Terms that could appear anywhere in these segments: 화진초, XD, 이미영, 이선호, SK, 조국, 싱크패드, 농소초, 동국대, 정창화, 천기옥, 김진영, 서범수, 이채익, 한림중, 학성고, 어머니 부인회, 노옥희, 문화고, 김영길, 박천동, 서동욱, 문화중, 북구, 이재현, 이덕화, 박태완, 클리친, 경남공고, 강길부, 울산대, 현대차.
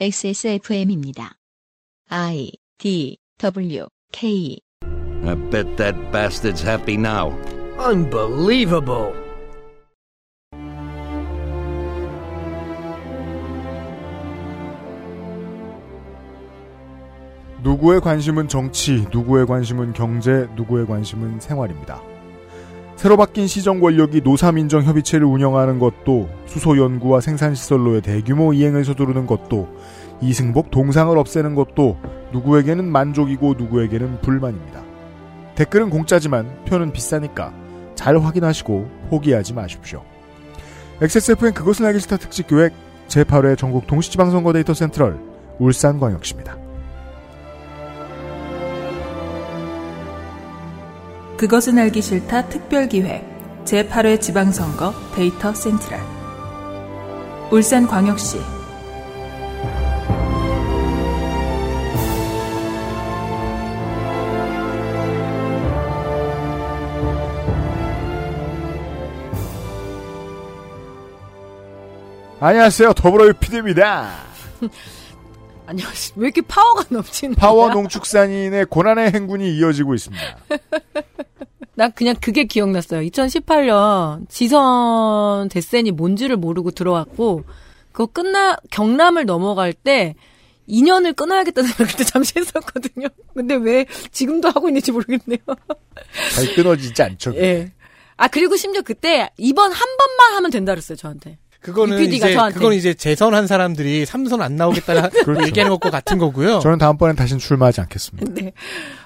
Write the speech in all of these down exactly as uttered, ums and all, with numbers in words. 엑스에스에프엠입니다. I, D, W, K. I bet that bastard's happy now. Unbelievable. 누구의 관심은 정치, 누구의 관심은 경제, 누구의 관심은 생활입니다. 새로 바뀐 시정 권력이 노사민정 협의체를 운영하는 것도, 수소 연구와 생산시설로의 대규모 이행을 서두르는 것도, 이승복 동상을 없애는 것도 누구에게는 만족이고 누구에게는 불만입니다. 댓글은 공짜지만 표는 비싸니까 잘 확인하시고 포기하지 마십시오. 엑스에스에프엠 그것은 알기 싫다 특집기획 제팔 회 전국 동시지방선거 데이터 센트럴 울산광역시입니다. 그것은 알기 싫다 특별기획 제팔 회 지방선거 데이터 센트럴 울산광역시 안녕하세요. 더불어유 피디입니다. 안녕하세요. 왜 이렇게 파워가 넘치는 파워 거야? 농축산인의 고난의 행군이 이어지고 있습니다. 나 그냥 그게 기억났어요. 이천십팔 년 지선 데센이 뭔지를 모르고 들어왔고 그거 끝나 경남을 넘어갈 때 인연을 끊어야겠다는 생각을 그때 잠시 했었거든요. 근데 왜 지금도 하고 있는지 모르겠네요. 잘 끊어지지 않죠. 예. 아 그리고 심지어 그때 이번 한 번만 하면 된다 그랬어요. 저한테. 그거는 이제, 저한테. 그건 이제 재선한 사람들이 삼선 안 나오겠다는 그렇죠. 얘기하는 것과 같은 거고요. 저는 다음번엔 다신 출마하지 않겠습니다. 네.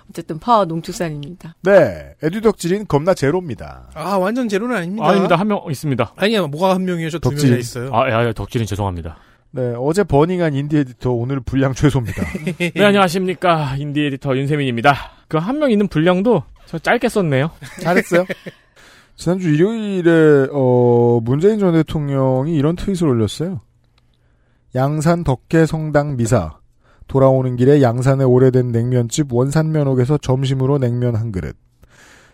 어쨌든 파워 농축산입니다. 네. 에듀덕질인 겁나 제로입니다. 아, 완전 제로는 아닙니다. 아닙니다. 한 명 있습니다. 아니요. 뭐가 한 명이에요? 저 두 명이 있어요. 아, 아, 아, 덕질인 죄송합니다. 네. 어제 버닝한 인디 에디터 오늘 분량 최소입니다. 네, 안녕하십니까. 인디 에디터 윤세민입니다. 그 한 명 있는 분량도 저 짧게 썼네요. 잘했어요. 지난주 일요일에 어, 문재인 전 대통령이 이런 트윗을 올렸어요. 양산 덕계 성당 미사. 돌아오는 길에 양산의 오래된 냉면집 원산면옥에서 점심으로 냉면 한 그릇.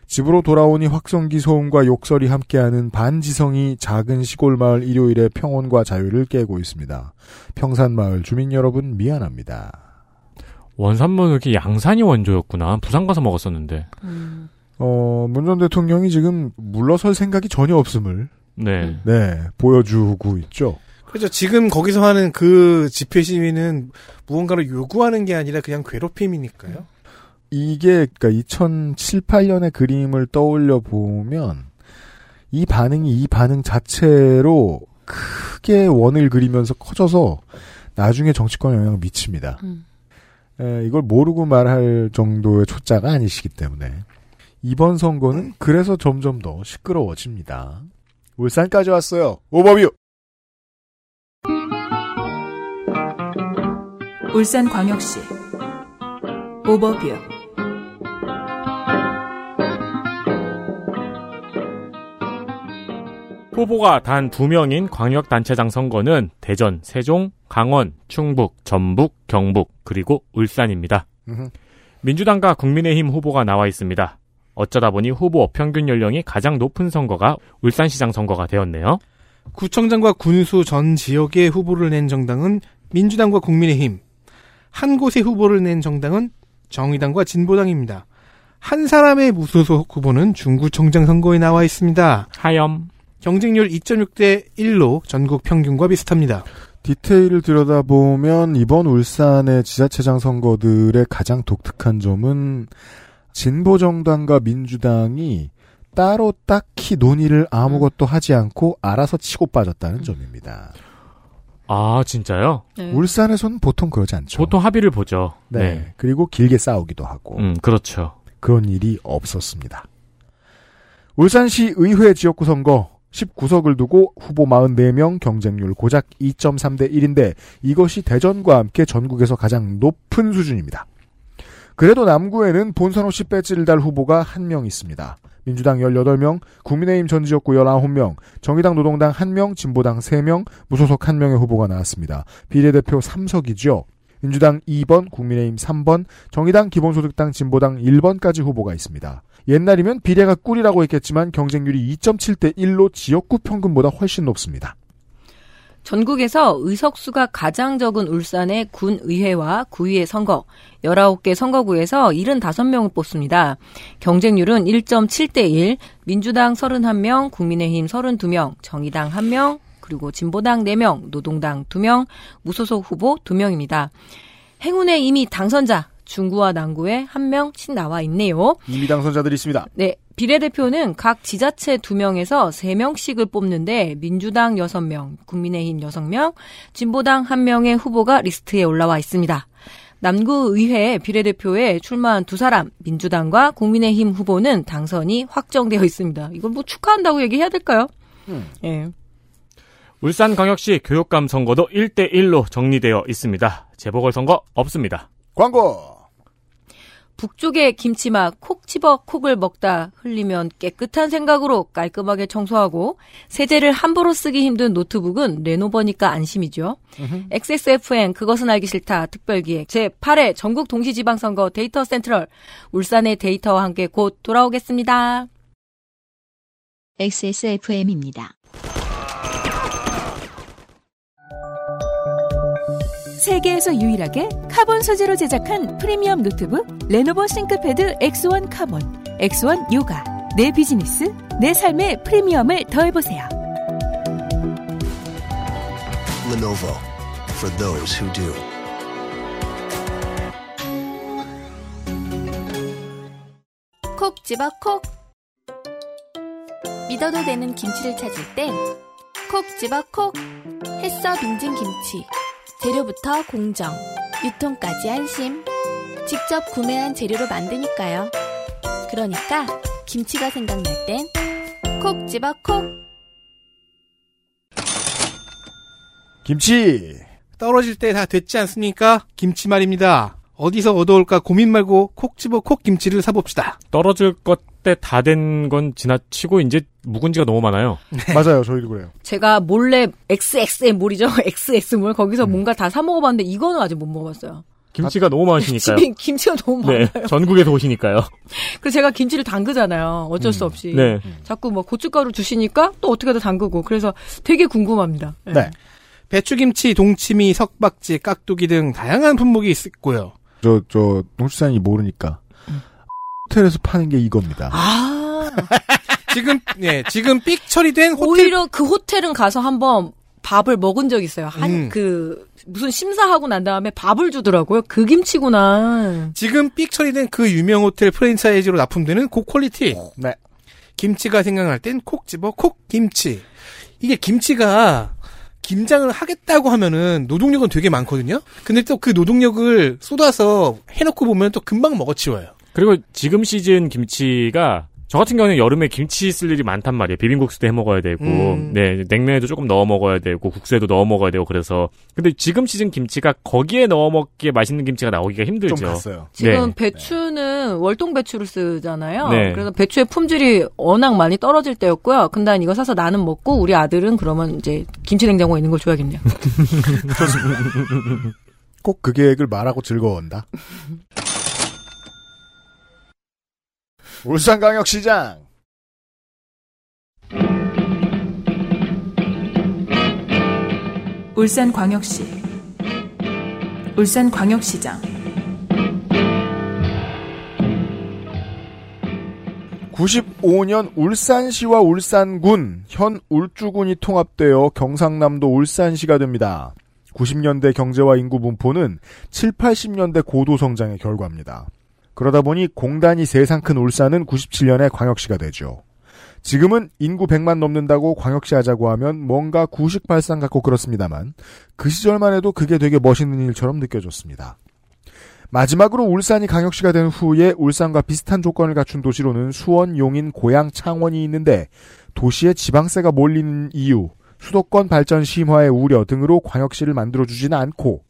집으로 돌아오니 확성기 소음과 욕설이 함께하는 반지성이 작은 시골 마을 일요일의 평온과 자유를 깨고 있습니다. 평산 마을 주민 여러분 미안합니다. 원산면옥이 양산이 원조였구나. 부산 가서 먹었었는데. 음. 어, 문 전 대통령이 지금 물러설 생각이 전혀 없음을 네. 네, 보여주고 있죠. 그렇죠. 지금 거기서 하는 그 집회 시위는 무언가를 요구하는 게 아니라 그냥 괴롭힘이니까요. 이게 그러니까 이천칠, 팔 년의 그림을 떠올려 보면 이 반응이 이 반응 자체로 크게 원을 그리면서 커져서 나중에 정치권에 영향을 미칩니다. 음. 에, 이걸 모르고 말할 정도의 초짜가 아니시기 때문에 이번 선거는 그래서 점점 더 시끄러워집니다. 울산까지 왔어요. 오버뷰. 울산광역시 오버뷰. 후보가 단 두 명인 광역단체장 선거는 대전, 세종, 강원, 충북, 전북, 경북 그리고 울산입니다. 으흠. 민주당과 국민의힘 후보가 나와 있습니다. 어쩌다 보니 후보 평균 연령이 가장 높은 선거가 울산시장 선거가 되었네요. 구청장과 군수 전 지역에 후보를 낸 정당은 민주당과 국민의힘. 한 곳에 후보를 낸 정당은 정의당과 진보당입니다. 한 사람의 무소속 후보는 중구청장 선거에 나와 있습니다. 하염. 경쟁률 이 점 육 대 일로 전국 평균과 비슷합니다. 디테일을 들여다보면 이번 울산의 지자체장 선거들의 가장 독특한 점은 진보정당과 민주당이 따로 딱히 논의를 아무것도 하지 않고 알아서 치고 빠졌다는 점입니다. 아 진짜요? 네. 울산에서는 보통 그러지 않죠. 보통 합의를 보죠. 네. 네. 그리고 길게 싸우기도 하고. 음, 그렇죠. 그런 일이 없었습니다. 울산시 의회 지역구 선거 십구 석을 두고 후보 사십사 명 경쟁률 고작 이 점 삼 대 일인데 이것이 대전과 함께 전국에서 가장 높은 수준입니다. 그래도 남구에는 본선 없이 배지를 달 후보가 한 명 있습니다. 민주당 열여덟 명, 국민의힘 전 지역구 열아홉 명, 정의당 노동당 한 명, 진보당 세 명, 무소속 한 명의 후보가 나왔습니다. 비례대표 삼 석이죠. 민주당 이 번, 국민의힘 삼 번, 정의당 기본소득당 진보당 일 번까지 후보가 있습니다. 옛날이면 비례가 꿀이라고 했겠지만 경쟁률이 이 점 칠 대 일로 지역구 평균보다 훨씬 높습니다. 전국에서 의석수가 가장 적은 울산의 군의회와 구의회 선거, 열아홉 개 선거구에서 칠십오 명을 뽑습니다. 경쟁률은 일 점 칠 대 일, 민주당 삼십일 명, 국민의힘 삼십이 명, 정의당 일 명, 그리고 진보당 사 명, 노동당 이 명, 무소속 후보 이 명입니다. 행운에 이미 당선자, 중구와 남구에 한 명씩 나와 있네요. 이미 당선자들이 있습니다. 네. 비례대표는 각 지자체 두 명에서 세 명씩을 뽑는데 민주당 여섯 명, 국민의힘 여섯 명, 진보당 한 명의 후보가 리스트에 올라와 있습니다. 남구의회 비례대표에 출마한 두 사람, 민주당과 국민의힘 후보는 당선이 확정되어 있습니다. 이걸 뭐 축하한다고 얘기해야 될까요? 음. 예. 울산광역시 교육감 선거도 일 대 일로 정리되어 있습니다. 재보궐선거 없습니다. 광고! 북쪽의 김치맛 콕 집어 콕을 먹다 흘리면 깨끗한 생각으로 깔끔하게 청소하고 세제를 함부로 쓰기 힘든 노트북은 레노버니까 안심이죠. 으흠. 엑스에스에프엠 그것은 알기 싫다 특별기획 제팔 회 전국 동시지방선거 데이터 센트럴 울산의 데이터와 함께 곧 돌아오겠습니다. 엑스에스에프엠입니다. 세계에서 유일하게 카본 소재로 제작한 프리미엄 노트북 레노버 싱크패드 엑스원 카본, 엑스원 요가. 내 비즈니스, 내 삶의 프리미엄을 더해보세요. Lenovo for those who do. 콕 집어 콕. 믿어도 되는 김치를 찾을 땐 콕 집어 콕. 햇서 빙진 김치. 재료부터 공정, 유통까지 안심. 직접 구매한 재료로 만드니까요. 그러니까 김치가 생각날 땐 콕 집어 콕. 김치! 떨어질 때 다 됐지 않습니까? 김치 말입니다. 어디서 얻어올까 고민 말고 콕 집어 콕 김치를 사봅시다. 떨어질 것 때 다 된 건 지나치고 이제 묵은지가 너무 많아요. 맞아요. 저희도 그래요. 제가 몰래 엑스엑스몰이죠. 엑스엑스몰. 거기서 음. 뭔가 다 사 먹어봤는데 이거는 아직 못 먹어봤어요. 김치가 아, 너무 많으시니까요. 김치가 너무 많아요. 네, 전국에서 오시니까요. 그래서 제가 김치를 담그잖아요. 어쩔 음. 수 없이. 네. 자꾸 뭐 고춧가루 주시니까 또 어떻게든 담그고. 그래서 되게 궁금합니다. 네. 네. 배추김치, 동치미, 석박지, 깍두기 등 다양한 품목이 있고요. 저, 저, 농수산이 모르니까. 음. 호텔에서 파는 게 이겁니다. 아. 지금, 예, 지금 삑 처리된 호텔. 오히려 그 호텔은 가서 한번 밥을 먹은 적 있어요. 한, 음. 그, 무슨 심사하고 난 다음에 밥을 주더라고요. 그 김치구나. 지금 삑 처리된 그 유명 호텔 프랜차이즈로 납품되는 고퀄리티. 네. 김치가 생각날 땐 콕 집어 콕 김치. 이게 김치가 김장을 하겠다고 하면은 노동력은 되게 많거든요. 근데 또 그 노동력을 쏟아서 해놓고 보면 또 금방 먹어치워요. 그리고 지금 시즌 김치가 저 같은 경우는 여름에 김치 쓸 일이 많단 말이에요. 비빔국수도 해 먹어야 되고, 음. 네 냉면에도 조금 넣어 먹어야 되고, 국수에도 넣어 먹어야 되고 그래서. 근데 지금 시즌 김치가 거기에 넣어 먹기에 맛있는 김치가 나오기가 힘들죠. 좀 갔어요. 지금 네. 배추는 월동 배추를 쓰잖아요. 네. 그래서 배추의 품질이 워낙 많이 떨어질 때였고요. 근데 이거 사서 나는 먹고 우리 아들은 그러면 이제 김치 냉장고에 있는 걸 줘야겠네요. 꼭 그 계획을 말하고 즐거워한다. 울산광역시장. 울산광역시 울산광역시장 구십오 년 울산시와 울산군, 현 울주군이 통합되어 경상남도 울산시가 됩니다. 구십 년대 경제와 인구 분포는 칠십, 팔십 년대 고도성장의 결과입니다. 그러다 보니 공단이 세상 큰 울산은 구십칠 년에 광역시가 되죠. 지금은 인구 백만 넘는다고 광역시 하자고 하면 뭔가 구식발상 같고 그렇습니다만 그 시절만 해도 그게 되게 멋있는 일처럼 느껴졌습니다. 마지막으로 울산이 광역시가 된 후에 울산과 비슷한 조건을 갖춘 도시로는 수원, 용인, 고양, 창원이 있는데 도시에 지방세가 몰리는 이유, 수도권 발전 심화의 우려 등으로 광역시를 만들어주지는 않고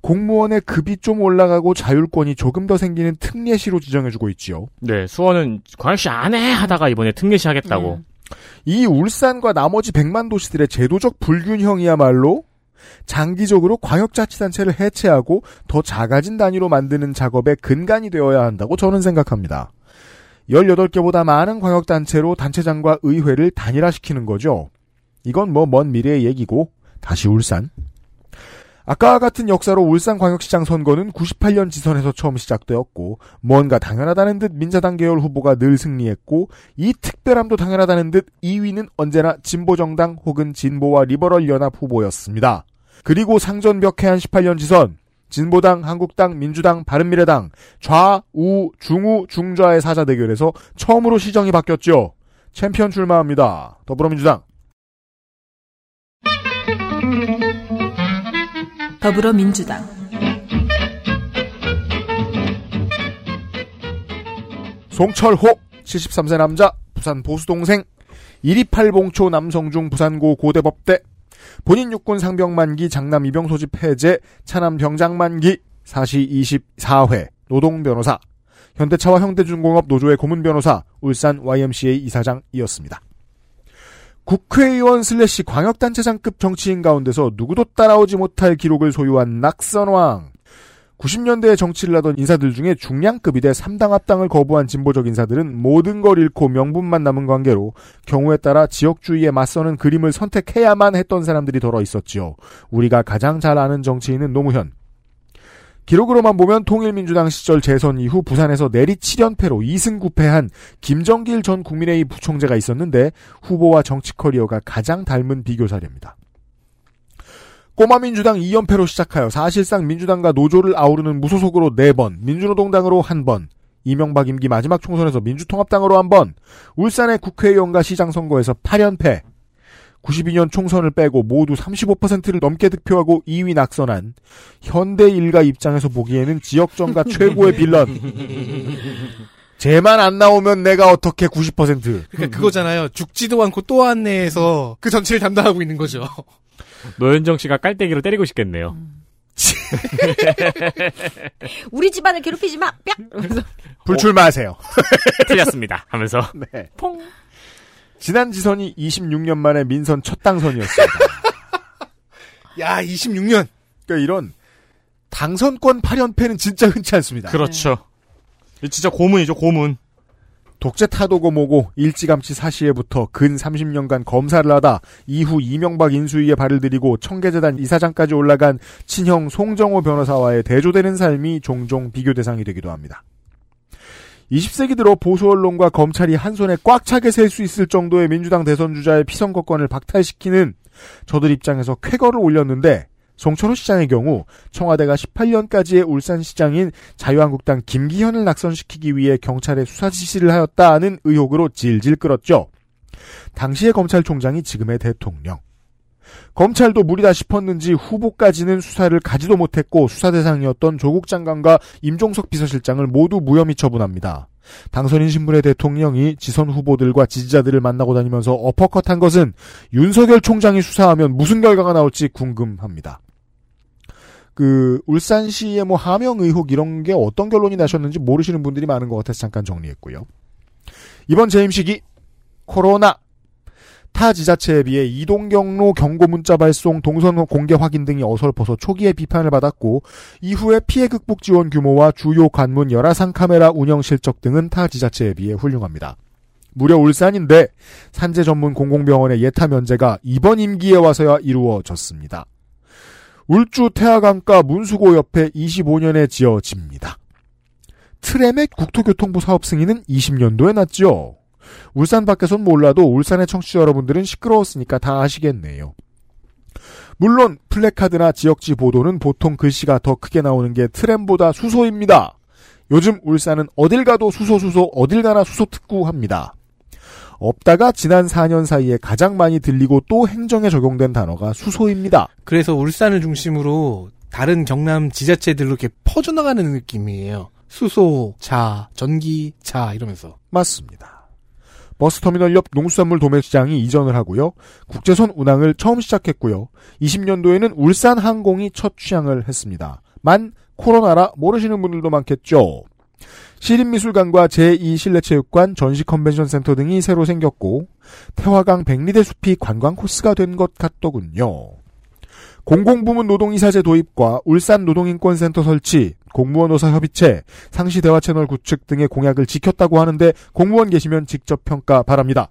공무원의 급이 좀 올라가고 자율권이 조금 더 생기는 특례시로 지정해주고 있지요. 네, 수원은 광역시 안 해 하다가 이번에 특례시 하겠다고. 음. 이 울산과 나머지 백만 도시들의 제도적 불균형이야말로 장기적으로 광역자치단체를 해체하고 더 작아진 단위로 만드는 작업의 근간이 되어야 한다고 저는 생각합니다. 열여덟 개보다 많은 광역단체로 단체장과 의회를 단일화시키는 거죠. 이건 뭐 먼 미래의 얘기고 다시 울산. 아까와 같은 역사로 울산광역시장 선거는 구십팔 년 지선에서 처음 시작되었고 뭔가 당연하다는 듯 민자당 계열 후보가 늘 승리했고 이 특별함도 당연하다는 듯 이 위는 언제나 진보정당 혹은 진보와 리버럴 연합 후보였습니다. 그리고 상전벽해한 십팔 년 지선, 진보당, 한국당, 민주당, 바른미래당, 좌우, 중우, 중좌의 사자대결에서 처음으로 시정이 바뀌었죠. 챔피언 출마합니다. 더불어민주당. 더불어민주당 송철호 칠십삼 세 남자, 부산 보수동생, 일이팔 봉초 남성중 부산고 고대법대, 본인 육군 상병 만기, 장남 입영 소집 해제, 차남 병장 만기, 사시 이십사 회, 노동 변호사, 현대차와 현대중공업 노조의 고문 변호사, 울산 와이엠씨에이 이사장이었습니다. 국회의원 슬래시 광역단체장급 정치인 가운데서 누구도 따라오지 못할 기록을 소유한 낙선왕. 구십 년대에 정치를 하던 인사들 중에 중량급이 돼 삼당 합당을 거부한 진보적 인사들은 모든 걸 잃고 명분만 남은 관계로 경우에 따라 지역주의에 맞서는 그림을 선택해야만 했던 사람들이 덜어 있었지요. 우리가 가장 잘 아는 정치인은 노무현. 기록으로만 보면 통일민주당 시절 재선 이후 부산에서 내리 칠 연패로 이 승 구 패한 김정길 전 국민의힘 부총재가 있었는데 후보와 정치 커리어가 가장 닮은 비교 사례입니다. 꼬마민주당 이 연패로 시작하여 사실상 민주당과 노조를 아우르는 무소속으로 네 번, 민주노동당으로 한 번, 이명박 임기 마지막 총선에서 민주통합당으로 한 번, 울산의 국회의원과 시장 선거에서 팔 연패, 구십이 년 총선을 빼고 모두 삼십오 퍼센트를 넘게 득표하고 이 위 낙선한 현대 일가 입장에서 보기에는 지역정가 최고의 빌런. 쟤만 안 나오면 내가 어떻게 구십 퍼센트. 그러니까 그거잖아요. 죽지도 않고 또 안내에서 그 전체를 담당하고 있는 거죠. 노현정 씨가 깔때기로 때리고 싶겠네요. 우리 집안을 괴롭히지 마. 뿅. 불출마하세요. 틀렸습니다. 하면서 네. 퐁. 지난 지선이 이십육 년 만에 민선 첫 당선이었습니다. 야, 이십육 년. 그러니까 이런 당선권 팔 연패는 진짜 흔치 않습니다. 그렇죠. 네. 진짜 고문이죠, 고문. 독재 타도고 뭐고 일찌감치 사시에부터 근 삼십 년간 검사를 하다 이후 이명박 인수위에 발을 들이고 청계재단 이사장까지 올라간 친형 송정호 변호사와의 대조되는 삶이 종종 비교 대상이 되기도 합니다. 이십 세기 들어 보수 언론과 검찰이 한 손에 꽉 차게 셀 수 있을 정도의 민주당 대선 주자의 피선거권을 박탈시키는 저들 입장에서 쾌거를 올렸는데 송철호 시장의 경우 청와대가 십팔 년까지의 울산시장인 자유한국당 김기현을 낙선시키기 위해 경찰에 수사 지시를 하였다는 의혹으로 질질 끌었죠. 당시의 검찰총장이 지금의 대통령. 검찰도 무리다 싶었는지 후보까지는 수사를 가지도 못했고 수사 대상이었던 조국 장관과 임종석 비서실장을 모두 무혐의 처분합니다. 당선인 신분의 대통령이 지선 후보들과 지지자들을 만나고 다니면서 어퍼컷한 것은 윤석열 총장이 수사하면 무슨 결과가 나올지 궁금합니다. 그 울산시의 뭐 하명 의혹 이런 게 어떤 결론이 나셨는지 모르시는 분들이 많은 것 같아서 잠깐 정리했고요. 이번 재임 시기 코로나. 타 지자체에 비해 이동 경로 경고 문자 발송, 동선 공개 확인 등이 어설퍼서 초기에 비판을 받았고 이후에 피해 극복 지원 규모와 주요 관문 열화상 카메라 운영 실적 등은 타 지자체에 비해 훌륭합니다. 무려 울산인데 산재 전문 공공병원의 예타 면제가 이번 임기에 와서야 이루어졌습니다. 울주 태화강가 문수고 옆에 이십오 년에 지어집니다. 트램의 국토교통부 사업 승인은 이십 년도에 났죠. 울산 밖에선 몰라도 울산의 청취자 여러분들은 시끄러웠으니까 다 아시겠네요. 물론 플래카드나 지역지 보도는 보통 글씨가 더 크게 나오는 게 트램보다 수소입니다. 요즘 울산은 어딜 가도 수소 수소 어딜 가나 수소 특구합니다. 없다가 지난 사 년 사이에 가장 많이 들리고 또 행정에 적용된 단어가 수소입니다. 그래서 울산을 중심으로 다른 경남 지자체들로 이렇게 퍼져나가는 느낌이에요. 수소, 차, 전기, 차 이러면서. 맞습니다. 버스터미널 옆 농수산물 도매시장이 이전을 하고요. 국제선 운항을 처음 시작했고요. 이십 년도에는 울산항공이 첫 취항을 했습니다. 만 코로나라 모르시는 분들도 많겠죠. 시립미술관과 제이 실내체육관, 전시컨벤션센터 등이 새로 생겼고 태화강 백리대 숲이 관광 코스가 된 것 같더군요. 공공부문 노동이사제 도입과 울산 노동인권센터 설치, 공무원 노사협의체, 상시대화 채널 구축 등의 공약을 지켰다고 하는데 공무원 계시면 직접 평가 바랍니다.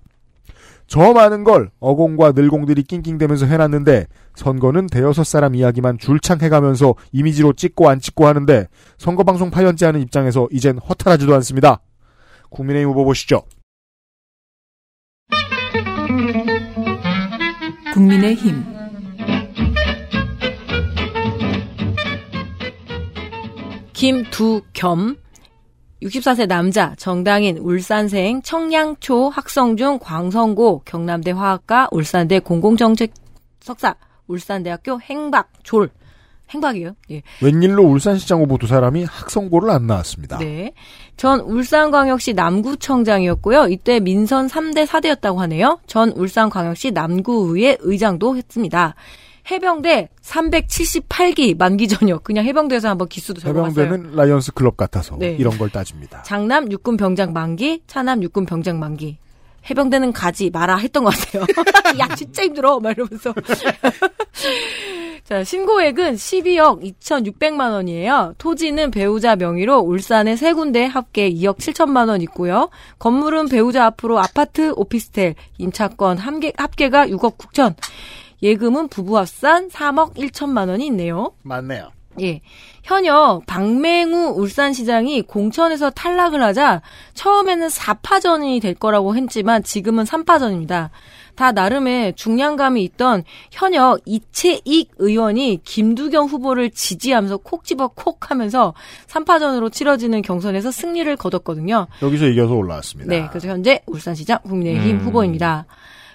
저 많은 걸 어공과 늘공들이 낑낑대면서 해놨는데 선거는 대여섯 사람 이야기만 줄창해가면서 이미지로 찍고 안 찍고 하는데 선거방송 팔 년째 하는 입장에서 이젠 허탈하지도 않습니다. 국민의힘 후보 보시죠. 국민의힘 김두겸 육십사 세 남자, 정당인, 울산생, 청량초, 학성중, 광성고, 경남대 화학과, 울산대 공공정책 석사, 울산대학교 행박, 졸. 행박이에요. 예. 웬일로 울산시장 후보 두 사람이 학성고를 안 나왔습니다. 네. 전 울산광역시 남구청장이었고요. 이때 민선 삼 대 사 대였다고 하네요. 전 울산광역시 남구의회 의장도 했습니다. 해병대 삼백칠십팔 기 만기전역. 그냥 해병대에서 한번 기수도 적어봤어요. 해병대는 라이언스 클럽 같아서 네. 이런 걸 따집니다. 장남 육군 병장 만기, 차남 육군 병장 만기. 해병대는 가지 마라 했던 것 같아요. 야 진짜 힘들어 막 이러면서. 자, 신고액은 십이억 이천육백만 원이에요. 토지는 배우자 명의로 울산에 세 군데 합계 이억 칠천만 원 있고요. 건물은 배우자 앞으로 아파트, 오피스텔, 임차권 합계, 합계가 육억 구천. 예금은 부부 합산 삼억 일천만 원이 있네요. 맞네요. 예. 현역 박맹우 울산시장이 공천에서 탈락을 하자 처음에는 사 파전이 될 거라고 했지만 지금은 삼 파전입니다. 다 나름의 중량감이 있던 현역 이채익 의원이 김두겸 후보를 지지하면서 콕 집어 콕 하면서 삼 파전으로 치러지는 경선에서 승리를 거뒀거든요. 여기서 이겨서 올라왔습니다. 네. 그래서 현재 울산시장 국민의힘 음. 후보입니다.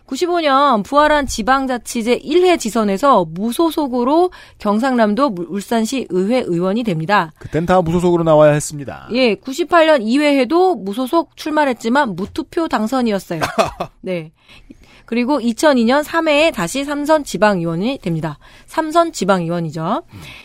구십오 년 부활한 지방자치제 일 회 지선에서 무소속으로 경상남도 울산시 의회 의원이 됩니다. 그땐 다 무소속으로 나와야 했습니다. 예, 구십팔 년 이 회에도 무소속 출마했지만 무투표 당선이었어요. 네. 그리고 이천이 년 삼 회에 다시 삼선 지방의원이 됩니다. 삼선 지방의원이죠.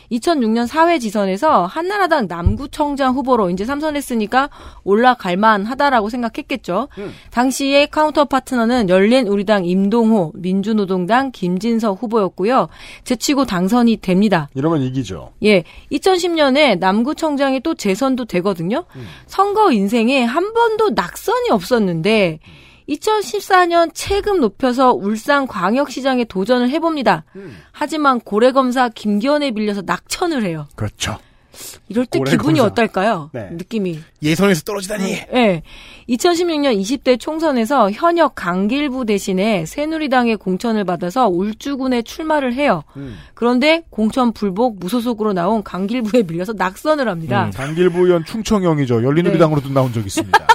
이천육 년 사 회 지선에서 한나라당 남구청장 후보로 이제 삼선했으니까 올라갈만 하다라고 생각했겠죠. 음. 당시의 카운터 파트너는 열린우리당 임동호, 민주노동당 김진석 후보였고요. 제치고 당선이 됩니다. 이러면 이기죠. 예, 이천십 년에 남구청장이 또 재선도 되거든요. 음. 선거 인생에 한 번도 낙선이 없었는데 이천십사 년 체금 높여서 울산광역시장에 도전을 해봅니다. 음. 하지만 고래검사 김기현에 빌려서 낙천을 해요. 그렇죠. 이럴 때 기분이 검사. 어떨까요? 네. 느낌이. 예선에서 떨어지다니. 네. 이천십육 년 이십 대 총선에서 현역 강길부 대신에 새누리당의 공천을 받아서 울주군에 출마를 해요. 음. 그런데 공천 불복 무소속으로 나온 강길부에 밀려서 낙선을 합니다. 음, 강길부 의원 충청형이죠. 열린우리당으로도 네. 나온 적이 있습니다.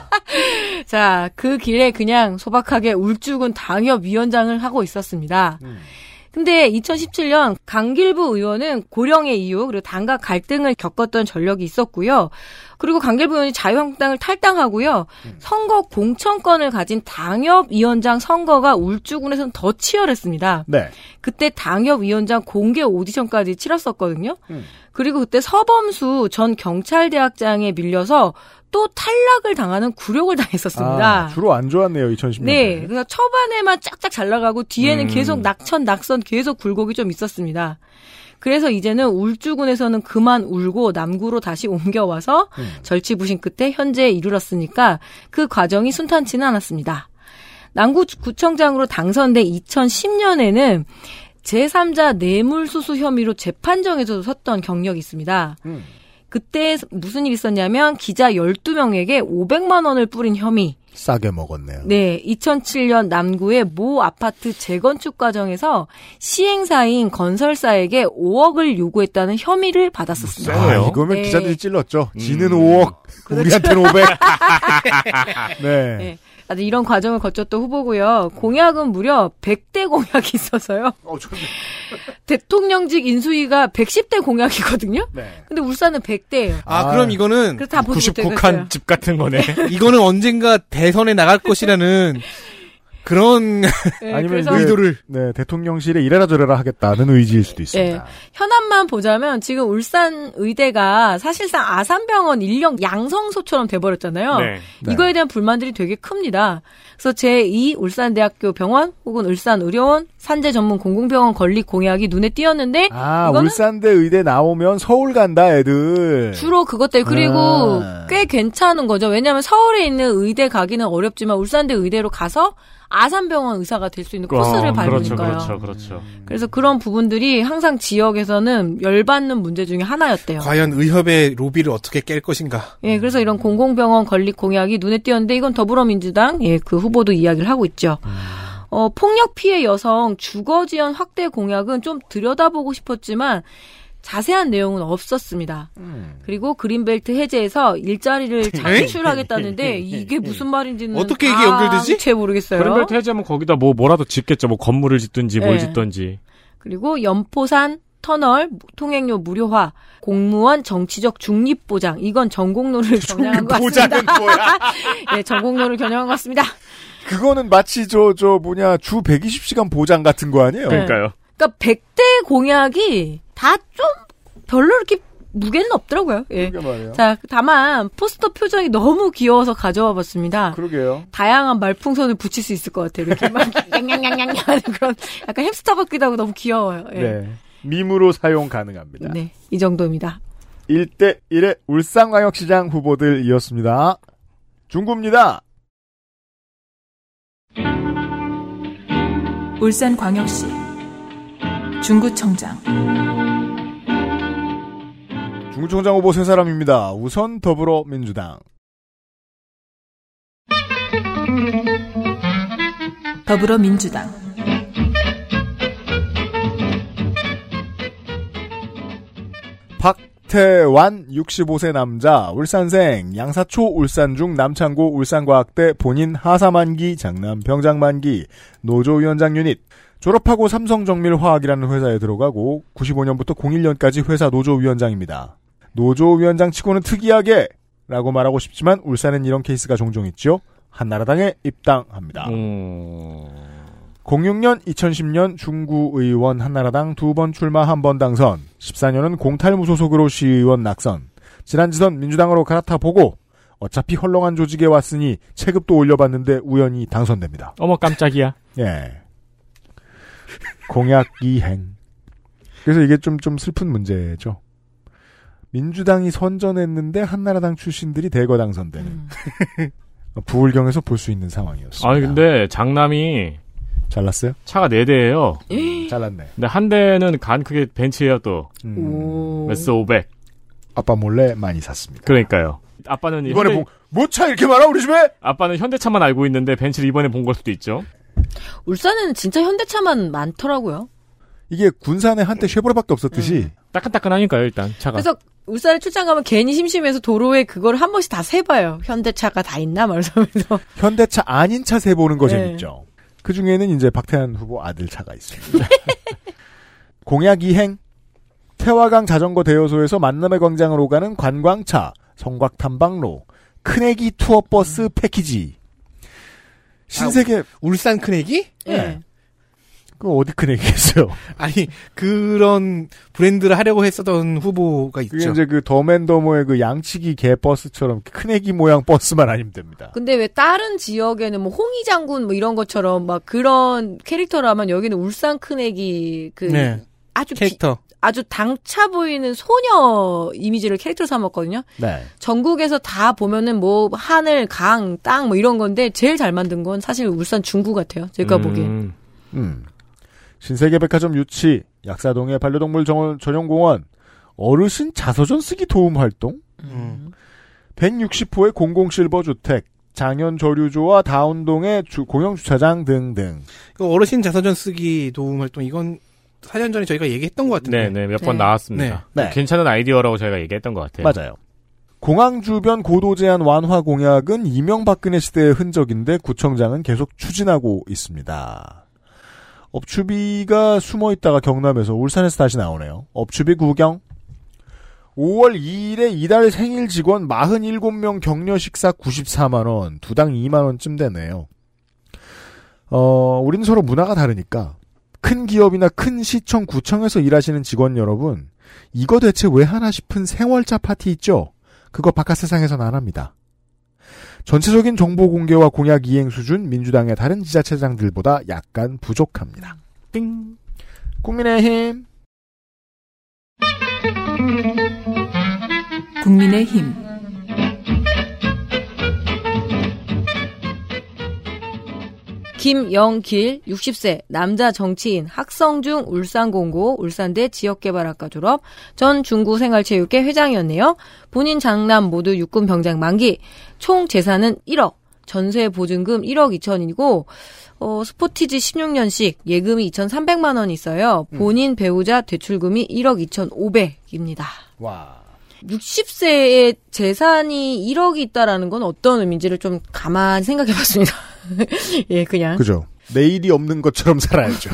자, 그 길에 그냥 소박하게 울주군 당협위원장을 하고 있었습니다. 음. 근데 이천십칠 년 강길부 의원은 고령의 이유 그리고 당과 갈등을 겪었던 전력이 있었고요. 그리고 강길부 의원이 자유한국당을 탈당하고요. 음. 선거 공천권을 가진 당협위원장 선거가 울주군에서는 더 치열했습니다. 네. 그때 당협위원장 공개 오디션까지 치렀었거든요. 음. 그리고 그때 서범수 전 경찰대학장에 밀려서 또 탈락을 당하는 굴욕을 당했었습니다. 아, 주로 안 좋았네요, 이천십 년에. 네, 그러니까 초반에만 쫙쫙 잘 나가고 뒤에는 음. 계속 낙천, 낙선 계속 굴곡이 좀 있었습니다. 그래서 이제는 울주군에서는 그만 울고 남구로 다시 옮겨와서 음. 절치부심 끝에 현재에 이르렀으니까 그 과정이 순탄치는 않았습니다. 남구구청장으로 당선된 이천십 년에는 제삼자 뇌물수수 혐의로 재판정에서도 섰던 경력이 있습니다. 음. 그때 무슨 일이 있었냐면 기자 열두 명에게 오백만 원을 뿌린 혐의. 싸게 먹었네요. 네. 이천칠 년 남구의 모 아파트 재건축 과정에서 시행사인 건설사에게 오억을 요구했다는 혐의를 받았었습니다. 아, 이거면 네. 기자들이 찔렀죠. 음. 지는 오억, 그렇죠. 우리한테는 오백. 네. 네. 아주 이런 과정을 거쳤던 후보고요. 공약은 무려 백 대 공약이 있어서요. 어, 대통령직 인수위가 백십 대 공약이거든요. 네. 근데 울산은 백 대예요. 아, 아. 그럼 이거는 구십구 칸 집 같은 거네. 이거는 언젠가 대선에 나갈 것이라는 그런 네, 아니면 의도를 네, 대통령실에 이래라 저래라 하겠다는 의지일 수도 있습니다. 네, 현안만 보자면 지금 울산 의대가 사실상 아산병원 인력 양성소처럼 돼버렸잖아요. 네. 이거에 대한 불만들이 되게 큽니다. 그래서 제이 울산대학교 병원 혹은 울산의료원, 산재 전문 공공병원 건립 공약이 눈에 띄었는데 아, 이거는 울산대 의대 나오면 서울 간다 애들. 주로 그것들. 그리고 아. 꽤 괜찮은 거죠. 왜냐하면 서울에 있는 의대 가기는 어렵지만 울산대 의대로 가서 아산병원 의사가 될 수 있는 코스를 어, 밟으니까요. 그렇죠, 그렇죠, 그렇죠. 그래서 그런 부분들이 항상 지역에서는 열받는 문제 중에 하나였대요. 과연 의협의 로비를 어떻게 깰 것인가. 예, 그래서 이런 공공병원 건립 공약이 눈에 띄었는데 이건 더불어민주당 예, 그 후보도 이야기를 하고 있죠. 음. 어, 폭력 피해 여성 주거지원 확대 공약은 좀 들여다보고 싶었지만 자세한 내용은 없었습니다. 음. 그리고 그린벨트 해제에서 일자리를 창출하겠다는데 이게 무슨 말인지는 어떻게 이게 연결되지? 제 모르겠어요. 그린벨트 해제면 거기다 뭐 뭐라도 짓겠죠. 뭐 건물을 짓든지 네. 뭘 짓든지. 그리고 연포산 터널 통행료 무료화, 공무원 정치적 중립 보장. 이건 전공로를 겨냥한 것 같습니다. 보장은 뭐야? 네, 전공로를 겨냥한 것 같습니다. 그거는 마치 저, 저 뭐냐 주 백이십 시간 보장 같은 거 아니에요? 네. 그러니까요. 그러니까 백 대 공약이 다 좀 별로 이렇게 무게는 없더라고요. 예. 그러게 말이에요. 자, 다만 포스터 표정이 너무 귀여워서 가져와 봤습니다. 그러게요. 다양한 말풍선을 붙일 수 있을 것 같아요. 이렇게 막 냥냥냥냥 하는 그런 약간 햄스터 같기도 하고 너무 귀여워요. 예. 네. 밈으로 사용 가능합니다. 네, 이 정도입니다. 일 대 일의 울산광역시장 후보들이었습니다. 중구입니다. 울산광역시 중구청장. 중구청장 후보 세 사람입니다. 우선 더불어민주당. 더불어민주당. 박태완 육십오 세 남자 울산생, 양사초 울산중 남창고 울산과학대 본인 하사만기 장남 병장만기 노조위원장 유닛. 졸업하고 삼성정밀화학이라는 회사에 들어가고 구십오 년부터 공일 년까지 회사 노조위원장입니다. 노조위원장 치고는 특이하게 라고 말하고 싶지만 울산엔 이런 케이스가 종종 있죠. 한나라당에 입당합니다. 음... 공육 년, 이천십 년 중구의원 한나라당 두 번 출마 한 번 당선, 십사 년은 공탈무 소속으로 시의원 낙선, 지난 지선 민주당으로 갈아타보고 어차피 헐렁한 조직에 왔으니 체급도 올려봤는데 우연히 당선됩니다. 어머 깜짝이야. 예. 공약 이행. 그래서 이게 좀, 좀 슬픈 문제죠. 민주당이 선전했는데 한나라당 출신들이 대거 당선되는. 음. 부울경에서 볼 수 있는 상황이었습니다. 아니 근데 장남이 잘났어요? 차가 네 대예요. 잘났네. 근데 한 대는 간 크게 벤츠예요 또. 음. 메스 오백. 아빠 몰래 많이 샀습니다. 그러니까요. 아빠는 이번에 현대... 본... 뭐 차 이렇게 많아 우리 집에? 아빠는 현대차만 알고 있는데 벤츠를 이번에 본 걸 수도 있죠. 울산에는 진짜 현대차만 많더라고요. 이게 군산에 한때 쉐보레밖에 없었듯이 음. 따끈따끈하니까요 일단 차가. 그래서 울산에 출장 가면 괜히 심심해서 도로에 그걸 한 번씩 다 세봐요. 현대차가 다 있나 말하면서. 현대차 아닌 차 세보는 거 네. 재밌죠. 그 중에는 이제 박태환 후보 아들 차가 있습니다. 공약 이행. 태화강 자전거 대여소에서 만남의 광장으로 가는 관광차, 성곽 탐방로, 큰애기 투어 버스 패키지. 신세계 아, 울산 큰애기? 예. 네. 그 어디 큰애기겠어요? 아니 그런 브랜드를 하려고 했었던 후보가 있죠. 그게 이제 그 더맨더머의 그 양치기 개 버스처럼 큰애기 모양 버스만 아니면 됩니다. 근데 왜 다른 지역에는 뭐 홍이 장군 뭐 이런 것처럼 막 그런 캐릭터라면 여기는 울산 큰애기 그 네. 아주 캐릭터. 기... 아주 당차 보이는 소녀 이미지를 캐릭터로 삼았거든요. 네. 전국에서 다 보면은 뭐 하늘, 강, 땅 뭐 이런 건데 제일 잘 만든 건 사실 울산 중구 같아요. 제가 음. 보기엔. 음. 신세계 백화점 유치, 약사동의 반려동물 정원, 전용공원, 어르신 자서전 쓰기 도움 활동, 음. 백육십 호의 공공실버 주택, 장현 저류조와 다운동의 주, 공영주차장 등등. 어르신 자서전 쓰기 도움 활동 이건 사 년 전에 저희가 얘기했던 것 같은데. 네네, 몇 번 네. 나왔습니다. 네. 네. 괜찮은 아이디어라고 저희가 얘기했던 것 같아요. 맞아요. 공항 주변 고도 제한 완화 공약은 이명박근혜 시대의 흔적인데 구청장은 계속 추진하고 있습니다. 업추비가 숨어있다가 경남에서 울산에서 다시 나오네요. 업추비 구경. 오월 이일에 이달 생일 직원 사십칠 명 격려 식사 구십사만 원, 두 당 이만 원쯤 되네요. 어, 우린 서로 문화가 다르니까. 큰 기업이나 큰 시청, 구청에서 일하시는 직원 여러분, 이거 대체 왜 하나 싶은 생월자 파티 있죠? 그거 바깥 세상에서는 안 합니다. 전체적인 정보 공개와 공약 이행 수준 민주당의 다른 지자체장들보다 약간 부족합니다. 빙. 국민의힘. 국민의힘. 김영길 육십 세 남자 정치인 학성중 울산공고 울산대 지역개발학과 졸업 전 중구생활체육회 회장이었네요. 본인 장남 모두 육군 병장 만기 총 재산은 일억 전세 보증금 일억 이천이고 어, 스포티지 십육 년씩 예금이 이천삼백만 원 있어요. 본인 배우자 대출금이 일억 이천오백입니다. 와. 육십 세에 재산이 일억이 있다라는 건 어떤 의미인지를 좀 가만히 생각해봤습니다. 예, 그냥. 그죠. 내일이 없는 것처럼 살아야죠.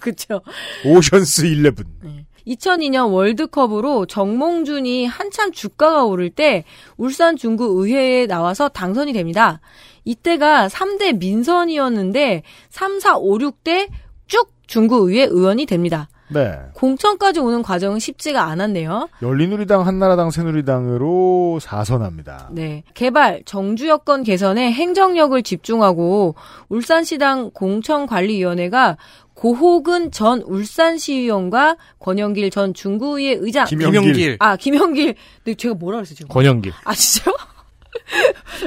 그죠. 오션스 십일. 네. 이천이 년 월드컵으로 정몽준이 한참 주가가 오를 때 울산 중구 의회에 나와서 당선이 됩니다. 이때가 삼 대 민선이었는데 삼, 사, 오, 육 대 쭉 중구 의회 의원이 됩니다. 네. 공천까지 오는 과정은 쉽지가 않았네요. 열린우리당, 한나라당, 새누리당으로 사선합니다. 네. 개발, 정주여건 개선에 행정력을 집중하고 울산시당 공천관리위원회가 고호근 전 울산시의원과 권영길 전 중구의회 의장 김영길. 김영길. 아, 김영길. 근데 제가 뭐라 그랬어요, 지금? 권영길. 아, 진짜요?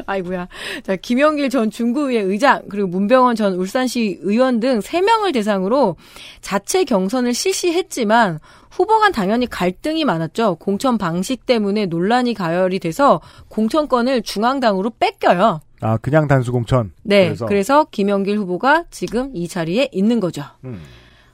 아이고야. 자, 김영길 전 중구의회 의장 그리고 문병원 전 울산시 의원 등 세 명을 대상으로 자체 경선을 실시했지만 후보간 당연히 갈등이 많았죠. 공천 방식 때문에 논란이 가열이 돼서 공천권을 중앙당으로 뺏겨요. 아, 그냥 단수공천. 네. 그래서, 그래서 김영길 후보가 지금 이 자리에 있는 거죠. 음.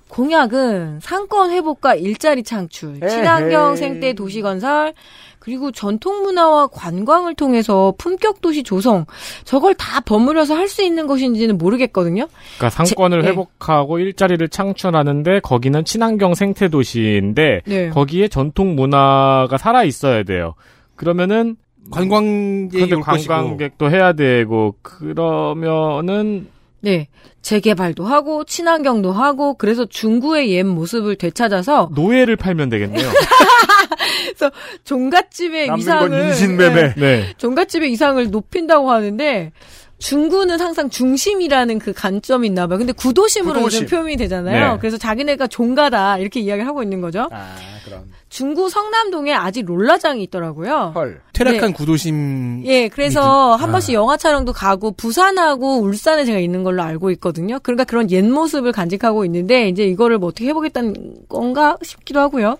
공약은 상권 회복과 일자리 창출, 친환경 생태 도시 건설, 그리고 전통문화와 관광을 통해서 품격도시 조성, 저걸 다 버무려서 할 수 있는 것인지는 모르겠거든요. 그러니까 상권을 제, 회복하고 네. 일자리를 창출하는데 거기는 친환경 생태도시인데 네. 거기에 전통문화가 살아있어야 돼요. 그러면은 관광객이 올 것이고. 관광객도 해야 되고 그러면은 네. 재개발도 하고 친환경도 하고 그래서 중구의 옛 모습을 되찾아서 노예를 팔면 되겠네요. 그래서 종갓집의 이상을 남는 건 인신매매. 네, 네. 종갓집의 이상을 높인다고 하는데 중구는 항상 중심이라는 그 관점이 있나 봐요. 근데 구도심으로 구도심. 표현이 되잖아요. 네. 그래서 자기네가 종가다 이렇게 이야기를 하고 있는 거죠. 아, 그럼. 중구 성남동에 아직 롤라장이 있더라고요. 헐. 퇴락한 네. 구도심. 예, 그래서 한 번씩 아. 영화 촬영도 가고 부산하고 울산에 제가 있는 걸로 알고 있거든요. 그러니까 그런 옛 모습을 간직하고 있는데 이제 이거를 뭐 어떻게 해보겠다는 건가 싶기도 하고요.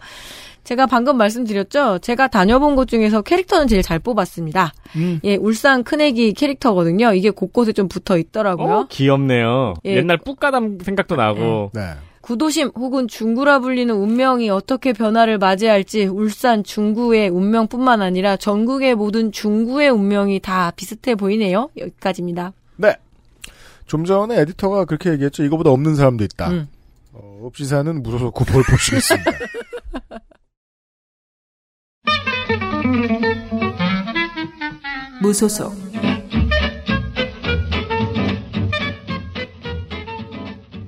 제가 방금 말씀드렸죠. 제가 다녀본 곳 중에서 캐릭터는 제일 잘 뽑았습니다. 음. 예, 울산 큰애기 캐릭터거든요. 이게 곳곳에 좀 붙어 있더라고요. 어, 귀엽네요. 예. 옛날 뿌까담 생각도 나고. 네. 구도심 혹은 중구라 불리는 운명이 어떻게 변화를 맞이할지 울산 중구의 운명뿐만 아니라 전국의 모든 중구의 운명이 다 비슷해 보이네요. 여기까지입니다. 네. 좀 전에 에디터가 그렇게 얘기했죠. 이거보다 없는 사람도 있다. 음. 어, 업시사는 무서워서 고볼 보시겠습니다. 무소속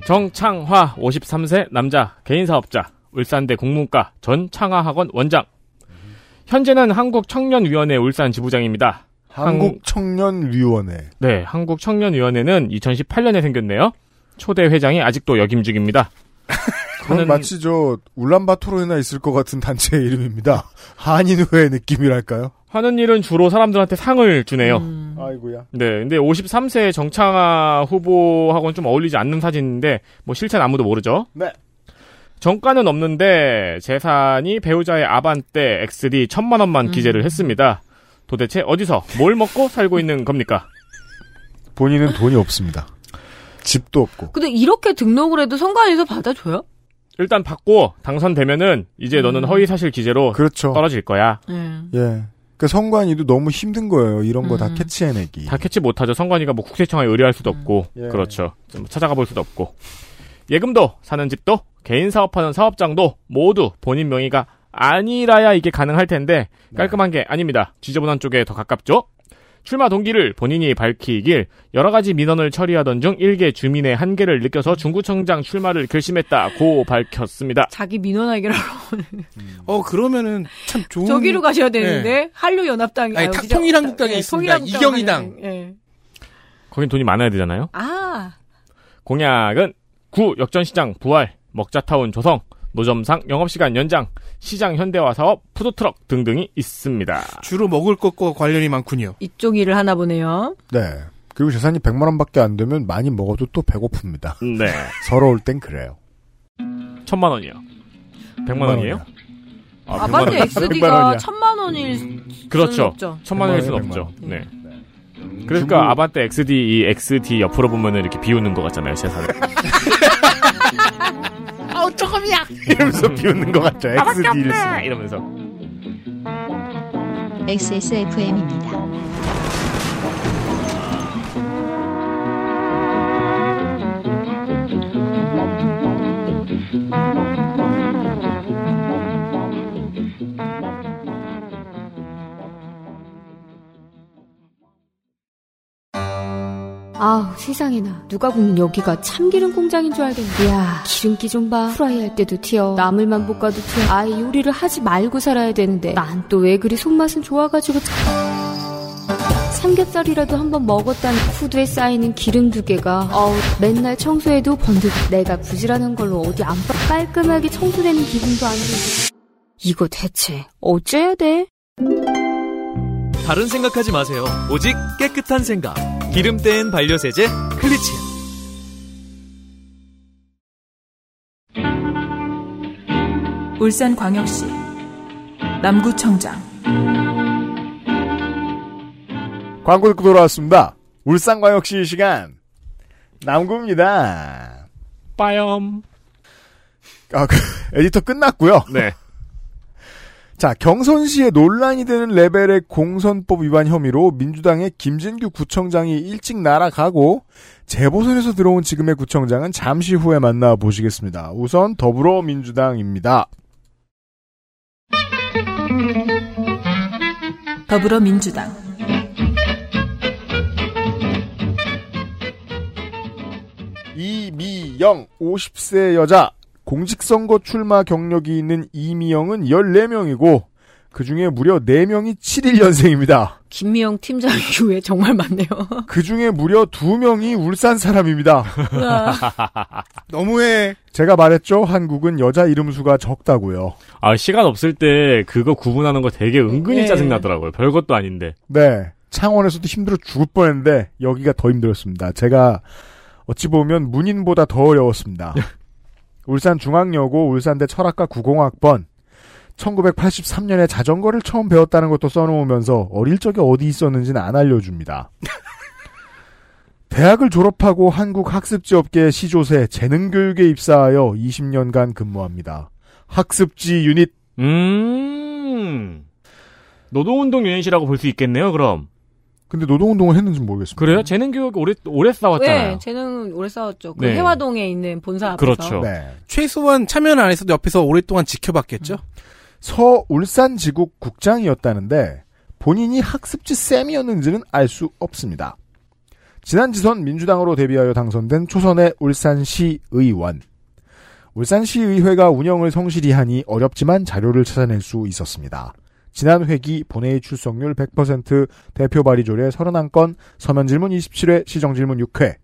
정창화 오십삼 세 남자 개인사업자 울산대 공문과 전 창화학원 원장 현재는 한국청년위원회 울산 지부장입니다. 한국청년위원회 한국... 네, 한국청년위원회는 이천십팔 년에 생겼네요. 초대 회장이 아직도 역임 중입니다. 그건 마치 저 울란바토르에나 있을 것 같은 단체의 이름입니다. 한인회의 느낌이랄까요? 하는 일은 주로 사람들한테 상을 주네요. 음. 아이고야. 네, 근데 오십삼 세 정창하 후보하고는 좀 어울리지 않는 사진인데 뭐 실체는 아무도 모르죠. 네. 정가는 없는데 재산이 배우자의 아반떼 엑스디 천만 원만 음. 기재를 했습니다. 도대체 어디서 뭘 먹고 살고 있는 겁니까? 본인은 돈이 없습니다. 집도 없고. 근데 이렇게 등록을 해도 선관위에서 받아줘요? 일단 받고 당선되면은 이제 음. 너는 허위사실 기재로 그렇죠. 떨어질 거야. 음. 예. 그 선관위도 너무 힘든 거예요. 이런 거 다 음. 캐치해내기. 다 캐치 못하죠. 선관위가 뭐 국세청에 의뢰할 수도 음. 없고. 예. 그렇죠. 좀 찾아가 볼 수도 없고. 예금도 사는 집도 개인 사업하는 사업장도 모두 본인 명의가 아니라야 이게 가능할 텐데 깔끔한 게 아닙니다. 지저분한 쪽에 더 가깝죠. 출마 동기를 본인이 밝히길 여러 가지 민원을 처리하던 중 일개 주민의 한계를 느껴서 중구청장 출마를 결심했다고 밝혔습니다. 자기 민원 해결하러 오는. 어 그러면은 참 좋은. 저기로 가셔야 되는데 네. 한류연합당이. 아니 탁 통일한국당이 네, 있습니다. 이경희당. 네. 거긴 돈이 많아야 되잖아요. 아. 공약은 구. 역전시장 부활, 먹자타운 조성, 노점상 영업시간 연장, 시장 현대화 사업, 푸드트럭 등등이 있습니다. 주로 먹을 것과 관련이 많군요. 이쪽 일을 하나 보네요. 네. 그리고 재산이 백만 원밖에 안 되면 많이 먹어도 또 배고픕니다. 네. 서러울 땐 그래요. 천만 원이요. 백만 원이에요? 아, 아파트 엑스디가 천만 원일 음... 수는 그렇죠. 없죠. 천만 원일 수는 없죠. 네. 네. 음, 그러니까 중국... 아반떼 엑스디 이 엑스디 옆으로 보면은 이렇게 비웃는 것 같잖아요, 세상에. 아우 조금이야. 이러면서 비웃는 것 같죠. 엑스디를 이러면서. 엑스에스에프엠입니다. 아우 세상에나 누가 보면 여기가 참기름 공장인 줄 알겠네. 이야 기름기 좀 봐. 후라이 할 때도 튀어, 나물만 볶아도 튀어. 아예 요리를 하지 말고 살아야 되는데 난 또 왜 그리 손맛은 좋아가지고 삼겹살이라도 한번 먹었다는 후드에 쌓이는 기름 두 개가 어우 맨날 청소해도 번득. 내가 부지런한 걸로 어디 안 깔끔하게 청소되는 기분도 안 들고 이거 대체 어째야 돼? 다른 생각하지 마세요. 오직 깨끗한 생각. 기름 뗀 반려세제 클리친. 울산광역시 남구청장. 광고 듣고 돌아왔습니다. 울산광역시 시간 남구입니다. 빠염. 아, 그, 에디터 끝났고요. 네. 자, 경선시에 논란이 되는 레벨의 공선법 위반 혐의로 민주당의 김진규 구청장이 일찍 날아가고 재보선에서 들어온 지금의 구청장은 잠시 후에 만나보시겠습니다. 우선 더불어민주당입니다. 더불어민주당 이미영 오십 세 여자. 공직선거 출마 경력이 있는 이미영은 열네 명이고 그중에 무려 네 명이 칠십일 년생입니다. 김미영 팀장 이후에 정말 많네요. 그중에 무려 두 명이 울산 사람입니다. 너무해. 제가 말했죠. 한국은 여자 이름수가 적다고요. 아, 시간 없을 때 그거 구분하는 거 되게 은근히 네. 짜증나더라고요. 별것도 아닌데. 네. 창원에서도 힘들어 죽을 뻔했는데 여기가 더 힘들었습니다. 제가 어찌 보면 문인보다 더 어려웠습니다. 울산중앙여고 울산대 철학과 구공학번. 천구백팔십삼 년에 자전거를 처음 배웠다는 것도 써놓으면서 어릴 적에 어디 있었는지는 안 알려줍니다. 대학을 졸업하고 한국학습지업계 시조세 재능교육에 입사하여 이십 년간 근무합니다. 학습지 유닛. 음. 노동운동 유닛이라고 볼 수 있겠네요, 그럼. 근데 노동운동을 했는지는 모르겠습니다. 그래요? 재능교육 오래, 오래 싸웠잖아요. 네, 재능은 오래 싸웠죠. 그 네. 해화동에 있는 본사 앞에서. 그렇죠. 네. 최소한 참여는 안 했어도 옆에서 오랫동안 지켜봤겠죠? 음. 서울산지국 국장이었다는데 본인이 학습지 쌤이었는지는 알 수 없습니다. 지난 지선 민주당으로 데뷔하여 당선된 초선의 울산시의원. 울산시의회가 운영을 성실히 하니 어렵지만 자료를 찾아낼 수 있었습니다. 지난 회기 본회의 출석률 백 퍼센트, 대표 발의 조례 삼십일 건, 서면 질문 이십칠 회, 시정 질문 육 회.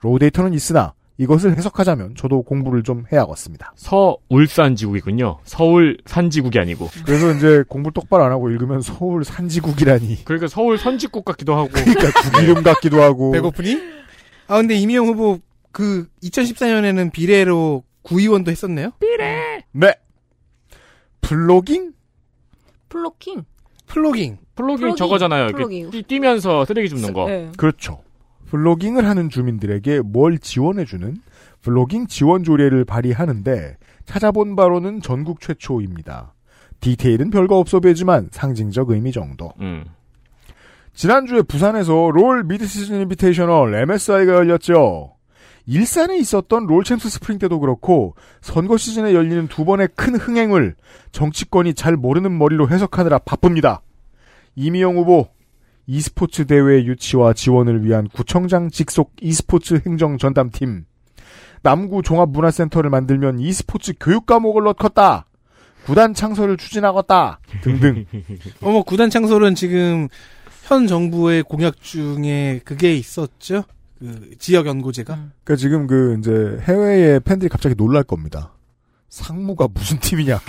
로우 데이터는 있으나 이것을 해석하자면 저도 공부를 좀 해야겠습니다. 서울산지국이군요. 서울산지국이 아니고. 그래서 이제 공부를 똑바로 안 하고 읽으면 서울산지국이라니. 그러니까 서울선지국 같기도 하고. 그러니까 국 이름 같기도 하고. 배고프니? 아 근데 이미영 후보 그 이천십사 년에는 비례로 구의원도 했었네요. 비례. 네. 블로깅? 플로깅. 플로깅. 플로깅 저거잖아요. 플로깅. 이렇게 뛰면서 쓰레기 줍는 거. 네. 그렇죠. 플로깅을 하는 주민들에게 뭘 지원해주는 플로깅 지원 조례를 발의하는데 찾아본 바로는 전국 최초입니다. 디테일은 별거 없어 보이지만 상징적 의미 정도. 음. 지난주에 부산에서 롤 미드시즌 인비테이셔널 엠에스아이가 열렸죠. 일산에 있었던 롤챔스 스프링 때도 그렇고 선거 시즌에 열리는 두 번의 큰 흥행을 정치권이 잘 모르는 머리로 해석하느라 바쁩니다. 이미영 후보 e스포츠 대회 유치와 지원을 위한 구청장 직속 e스포츠 행정 전담팀. 남구 종합문화센터를 만들면 e스포츠 교육 과목을 넣겠다. 구단 창설을 추진하겠다. 등등. 어머 구단 창설은 지금 현 정부의 공약 중에 그게 있었죠. 그 지역 연구제가. 음. 그러니까 지금 그 이제 해외의 팬들이 갑자기 놀랄 겁니다. 상무가 무슨 팀이냐.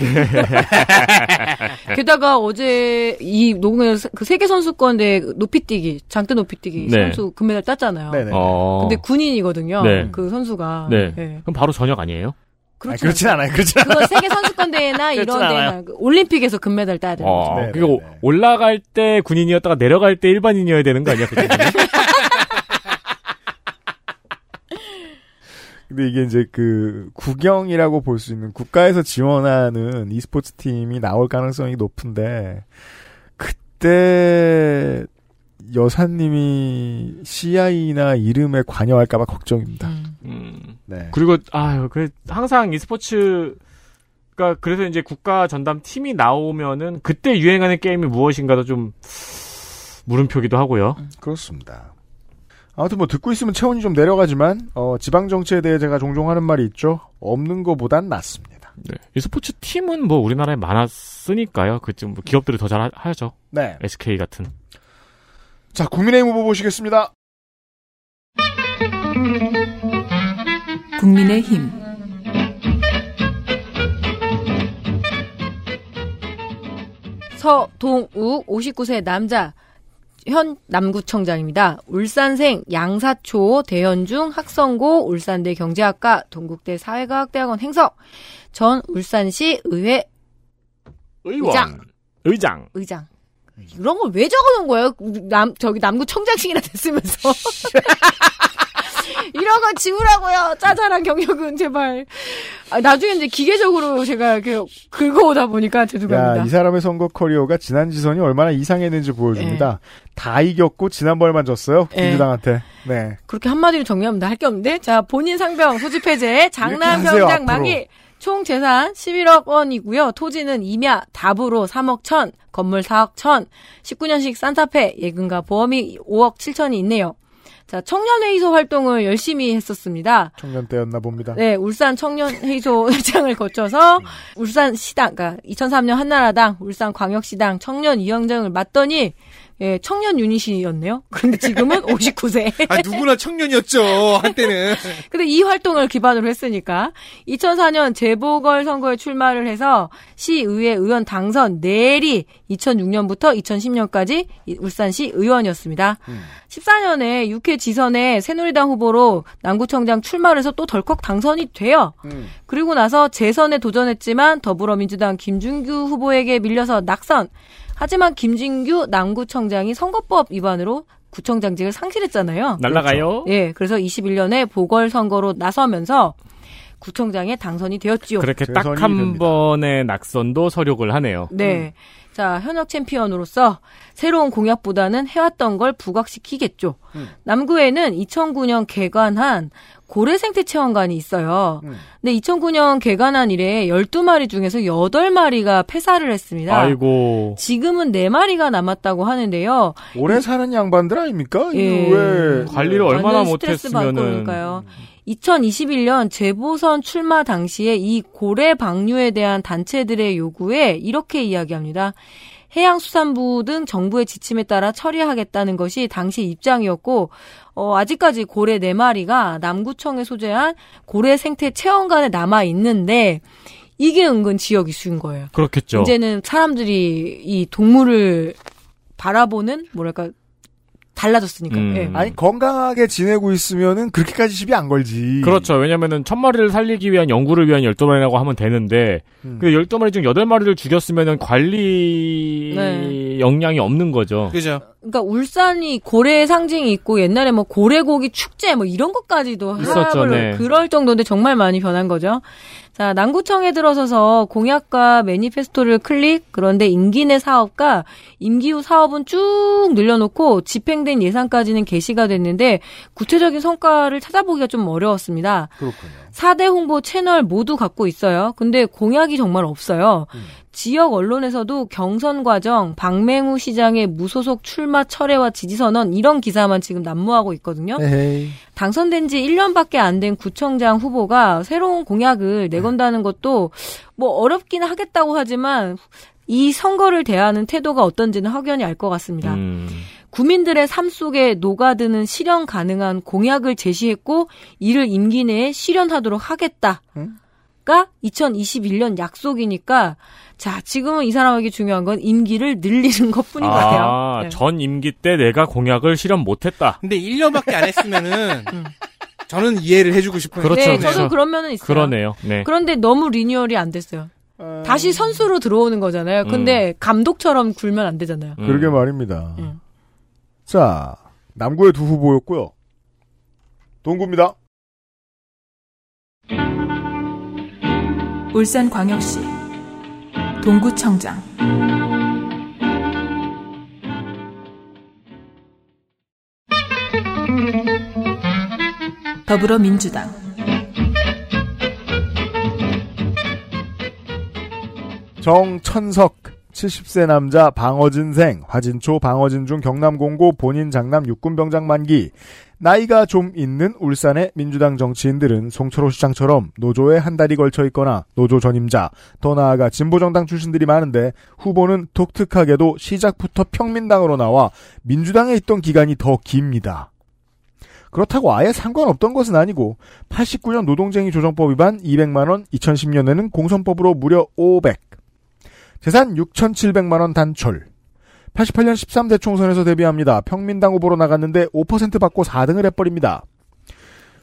게다가 어제 이 노공연 그 세계 선수권 대회 높이뛰기 장대 높이뛰기 네. 선수 금메달 땄잖아요. 네네. 어... 근데 군인이거든요. 네. 그 선수가. 네. 네. 그럼 바로 전역 아니에요? 그렇지 아니, 그렇진 않아요. 그렇지 않아요. 그거 세계 선수권 대회나 이런 데나 올림픽에서 금메달 따야 되는 거죠. 어, 그리고 올라갈 때 군인이었다가 내려갈 때 일반인이어야 되는 거 아니야? 근데 이게 이제 그 국영이라고 볼 수 있는 국가에서 지원하는 e스포츠 팀이 나올 가능성이 높은데 그때 여사님이 씨아이나 이름에 관여할까봐 걱정입니다. 음. 네. 그리고 아, 그 항상 e스포츠 그러니까 그래서 이제 국가 전담 팀이 나오면은 그때 유행하는 게임이 무엇인가도 좀 물음표기도 하고요. 그렇습니다. 아무튼 뭐 듣고 있으면 체온이 좀 내려가지만 어, 지방정치에 대해 제가 종종 하는 말이 있죠. 없는 거보단 낫습니다. 네. e스포츠 팀은 뭐 우리나라에 많았으니까요. 그쯤 기업들이 더 잘 하죠. 네. 에스케이 같은. 자, 국민의힘 후보 보시겠습니다. 국민의힘 서동욱 오십구 세 남자 현 남구청장입니다. 울산생 양사초 대현중 학성고 울산대 경제학과 동국대 사회과학대학원 행석 전 울산시 의회 의원. 의장 의장 의장 이런 걸 왜 적어놓은 거예요? 남 저기 남구청장식이나 됐으면서 이런 거 지우라고요. 짜잘한 경력은 제발. 아, 나중에 이제 기계적으로 제가 이렇게 긁어오다 보니까 죄송합니다. 야, 이 사람의 선거 커리어가 지난 지선이 얼마나 이상했는지 보여줍니다. 네. 다 이겼고 지난번에만 졌어요. 네. 민주당한테. 네. 그렇게 한마디로 정리하면 할 게 없는데. 자, 본인 상병 소집해제 장남병장 만기. 총 재산 십일억 원이고요. 토지는 임야 답으로 삼억 천, 건물 사억 천, 십구 년식 산타페, 예금과 보험이 오억 칠천이 있네요. 자, 청년회의소 활동을 열심히 했었습니다. 청년 때였나 봅니다. 네, 울산 청년회의소 회장을 거쳐서 울산시당, 그러니까 이천삼 년 한나라당, 울산광역시당 청년위원장을 맡더니 예, 청년 유닛이었네요. 그런데 지금은 오십구 세. 아, 누구나 청년이었죠, 한때는. 근데 이 활동을 기반으로 했으니까. 이천사 년 재보궐선거에 출마를 해서 시의회 의원 당선 내리 이천육 년부터 이천십 년까지 울산시 의원이었습니다. 음. 십사 년에 육 회 지선에 새누리당 후보로 남구청장 출마를 해서 또 덜컥 당선이 돼요. 음. 그리고 나서 재선에 도전했지만 더불어민주당 김준규 후보에게 밀려서 낙선. 하지만 김진규 남구청장이 선거법 위반으로 구청장직을 상실했잖아요. 날라가요. 예, 그래서 이십일 년에 보궐선거로 나서면서 구청장에 당선이 되었지요. 그렇게 딱 한 번의 낙선도 서력을 하네요. 네. 음. 자, 현역 챔피언으로서 새로운 공약보다는 해왔던 걸 부각시키겠죠. 음. 남구에는 이천구 년 개관한 고래생태체험관이 있어요. 음. 근데 이천구 년 개관한 이래 열두 마리 중에서 여덟 마리가 폐사를 했습니다. 아이고. 지금은 네 마리가 남았다고 하는데요. 오래 이, 사는 양반들 아닙니까? 예. 왜 관리를 얼마나 못했으면은. 이천이십일 년 재보선 출마 당시에 이 고래 방류에 대한 단체들의 요구에 이렇게 이야기합니다. 해양수산부 등 정부의 지침에 따라 처리하겠다는 것이 당시 입장이었고 어, 아직까지 고래 네 마리가 남구청에 소재한 고래 생태 체험관에 남아있는데 이게 은근 지역 이슈인 거예요. 그렇겠죠. 이제는 사람들이 이 동물을 바라보는 뭐랄까 달라졌으니까. 음. 네. 아니 건강하게 지내고 있으면은 그렇게까지 시비 안 걸지. 그렇죠. 왜냐면은 천 마리를 살리기 위한 연구를 위한 열두 마리라고 하면 되는데 음. 그 열두 마리 중 여덟 마리를 죽였으면은 관리 네. 역량이 없는 거죠. 그죠. 그러니까 울산이 고래의 상징이 있고 옛날에 뭐 고래고기 축제 뭐 이런 것까지도 있었죠. 네. 그럴 정도인데 정말 많이 변한 거죠. 자, 남구청에 들어서서 공약과 매니페스토를 클릭, 그런데 임기 내 사업과 임기 후 사업은 쭉 늘려놓고 집행된 예산까지는 게시가 됐는데 구체적인 성과를 찾아보기가 좀 어려웠습니다. 그렇군요. 사 대 홍보 채널 모두 갖고 있어요. 근데 공약이 정말 없어요. 음. 지역 언론에서도 경선 과정, 박맹우 시장의 무소속 출마 철회와 지지선언 이런 기사만 지금 난무하고 있거든요. 에헤이. 당선된 지 일 년밖에 안 된 구청장 후보가 새로운 공약을 내건다는 것도 뭐 어렵긴 하겠다고 하지만 이 선거를 대하는 태도가 어떤지는 확연히 알 것 같습니다. 음. 국민들의 삶 속에 녹아드는 실현 가능한 공약을 제시했고 이를 임기 내에 실현하도록 하겠다가 음? 이천이십일 년 약속이니까 자 지금은 이 사람에게 중요한 건 임기를 늘리는 것뿐인 것 아, 같아요. 네. 전 임기 때 내가 공약을 실현 못했다. 근데 일 년밖에 안 했으면은 음. 저는 이해를 해주고 싶어요. 그렇죠. 네, 저도 그러면은 있어요. 그러네요. 네. 그런데 너무 리뉴얼이 안 됐어요. 음... 다시 선수로 들어오는 거잖아요. 근데 음. 감독처럼 굴면 안 되잖아요. 음. 그러게 말입니다. 음. 자, 남구의 두 후보였고요. 동구입니다. 울산광역시 동구청장 더불어민주당 정천석 칠십 세 남자 방어진생 화진초 방어진중 경남공고 본인 장남 육군병장 만기 나이가 좀 있는 울산의 민주당 정치인들은 송철호 시장처럼 노조에 한 달이 걸쳐 있거나 노조 전임자 더 나아가 진보정당 출신들이 많은데 후보는 독특하게도 시작부터 평민당으로 나와 민주당에 있던 기간이 더 깁니다. 그렇다고 아예 상관없던 것은 아니고 팔십구 년 노동쟁이 조정법 위반 이백만 원, 이천십 년에는 공선법으로 무려 오백, 재산 육천칠백만 원 단철. 팔십팔 년 십삼 대 총선에서 데뷔합니다. 평민당 후보로 나갔는데 오 퍼센트 받고 사 등을 해버립니다.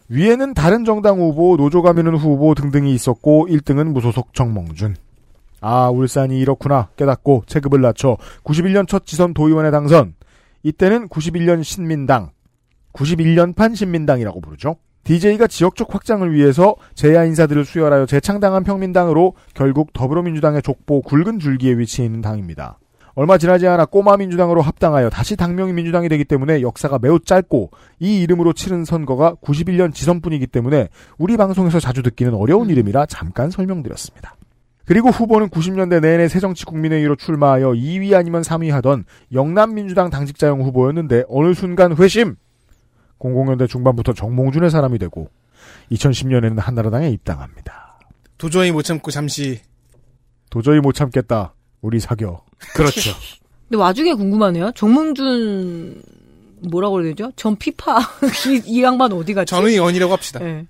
위에는 다른 정당 후보, 노조가 미는 후보 등등이 있었고 일 등은 무소속 정몽준. 아, 울산이 이렇구나 깨닫고 체급을 낮춰 구십일 년 첫 지선 도의원에 당선. 이때는 구십일 년 신민당. 구십일 년판 신민당이라고 부르죠. 디제이가 지역적 확장을 위해서 재야 인사들을 수혈하여 재창당한 평민당으로 결국 더불어민주당의 족보 굵은 줄기에 위치해 있는 당입니다. 얼마 지나지 않아 꼬마민주당으로 합당하여 다시 당명이 민주당이 되기 때문에 역사가 매우 짧고 이 이름으로 치른 선거가 구십일 년 지선뿐이기 때문에 우리 방송에서 자주 듣기는 어려운 이름이라 잠깐 설명드렸습니다. 그리고 후보는 구십 년대 내내 새정치국민회의로 출마하여 이 위 아니면 삼 위 하던 영남민주당 당직자형 후보였는데 어느 순간 회심! 공공연대 중반부터 정몽준의 사람이 되고 이천십 년에는 한나라당에 입당합니다. 도저히 못 참고 잠시. 도저히 못 참겠다. 우리 사겨. 그렇죠. 근데 와중에 궁금하네요. 정몽준 뭐라고 해야 되죠? 전 피파. 이, 이 양반 어디 갔지? 저는 의원이라고 합시다. 네.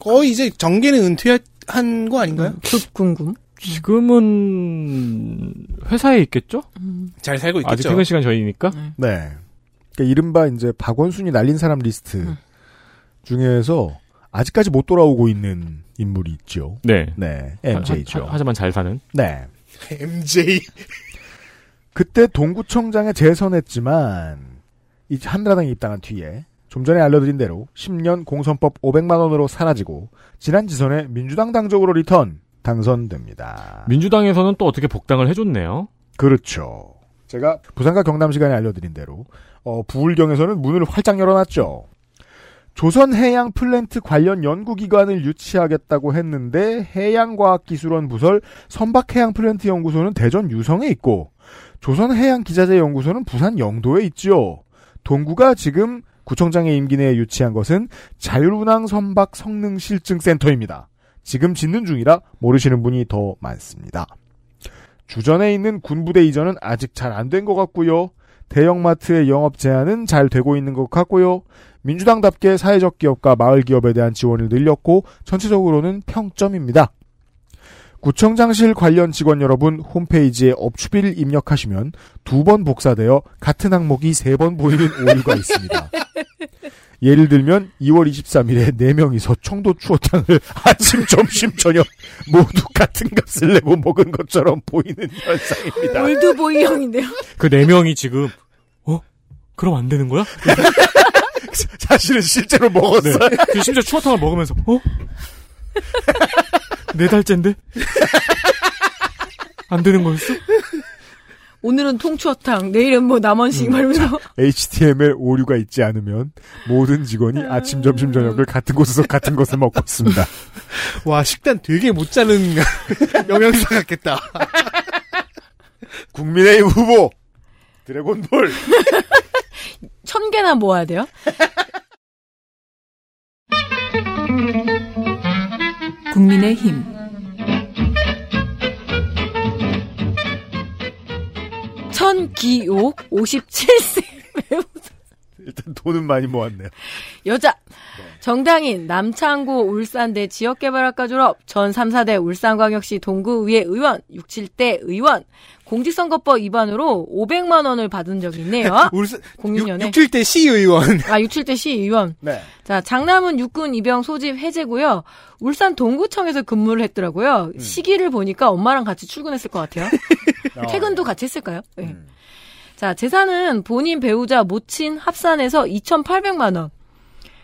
거의 이제 정계는 은퇴한 거 아닌가요? 그 궁금. 지금은 회사에 있겠죠? 음. 잘 살고 있겠죠. 아직 퇴근 시간 저희니까. 네. 네. 그러니까 이른바 이제 박원순이 날린 사람 리스트 음. 중에서 아직까지 못 돌아오고 있는 인물이 있죠. 네, 네, 엠제이죠. 하, 하, 하지만 잘 사는. 네, 엠제이. 그때 동구청장에 재선했지만 이 한나라당에 입당한 뒤에 좀 전에 알려드린 대로 십 년 공선법 오백만 원으로 사라지고 지난 지선에 민주당 당적으로 리턴 당선됩니다. 민주당에서는 또 어떻게 복당을 해줬네요. 그렇죠. 제가 부산과 경남 시간에 알려드린 대로 어, 부울경에서는 문을 활짝 열어놨죠. 조선해양 플랜트 관련 연구기관을 유치하겠다고 했는데 해양과학기술원 부설 선박해양플랜트연구소는 대전 유성에 있고 조선해양기자재연구소는 부산 영도에 있지요. 동구가 지금 구청장의 임기 내에 유치한 것은 자율운항선박성능실증센터입니다. 지금 짓는 중이라 모르시는 분이 더 많습니다. 주전에 있는 군부대 이전은 아직 잘 안 된 것 같고요. 대형마트의 영업 제한은 잘 되고 있는 것 같고요. 민주당답게 사회적 기업과 마을 기업에 대한 지원을 늘렸고 전체적으로는 평점입니다. 구청장실 관련 직원 여러분 홈페이지에 업추비를 입력하시면 두 번 복사되어 같은 항목이 세 번 보이는 오류가 있습니다. 예를 들면 이월 이십삼일에 네 명이서 청도 추어탕을 아침, 점심, 저녁 모두 같은 값을 내고 먹은 것처럼 보이는 현상입니다. 올드보이 형인데요? 그 네 명이 지금 어? 그럼 안 되는 거야? 사실은 실제로 먹었어요. 네. 심지어 추어탕을 먹으면서 어? 네 달째인데? 안 되는 거였어? 오늘은 통추어탕, 내일은 뭐 남원식 말면서 에이치티엠엘 오류가 있지 않으면 모든 직원이 아침, 점심, 저녁을 같은 곳에서 같은 것을 먹고 있습니다. 와, 식단 되게 못 짜는 영양사 같겠다. 국민의힘 후보 드래곤볼 천 개나 모아야 돼요? 국민의힘 천기옥 오십칠 세 일단 돈은 많이 모았네요. 여자 네. 정당인 남창구 울산대 지역개발학과 졸업, 전 삼 사대 울산광역시 동구의회 의원, 육 칠대 의원, 공직선거법 위반으로 오백만 원을 받은 적이 있네요. 울산, 공육 년에. 육 칠대 시의원. 아, 육 칠대 시의원. 네. 자, 장남은 육군 입영 소집 해제고요. 울산 동구청에서 근무를 했더라고요. 음. 시기를 보니까 엄마랑 같이 출근했을 것 같아요. 어. 퇴근도 같이 했을까요? 음. 네. 자, 재산은 본인 배우자 모친 합산해서 이천팔백만 원.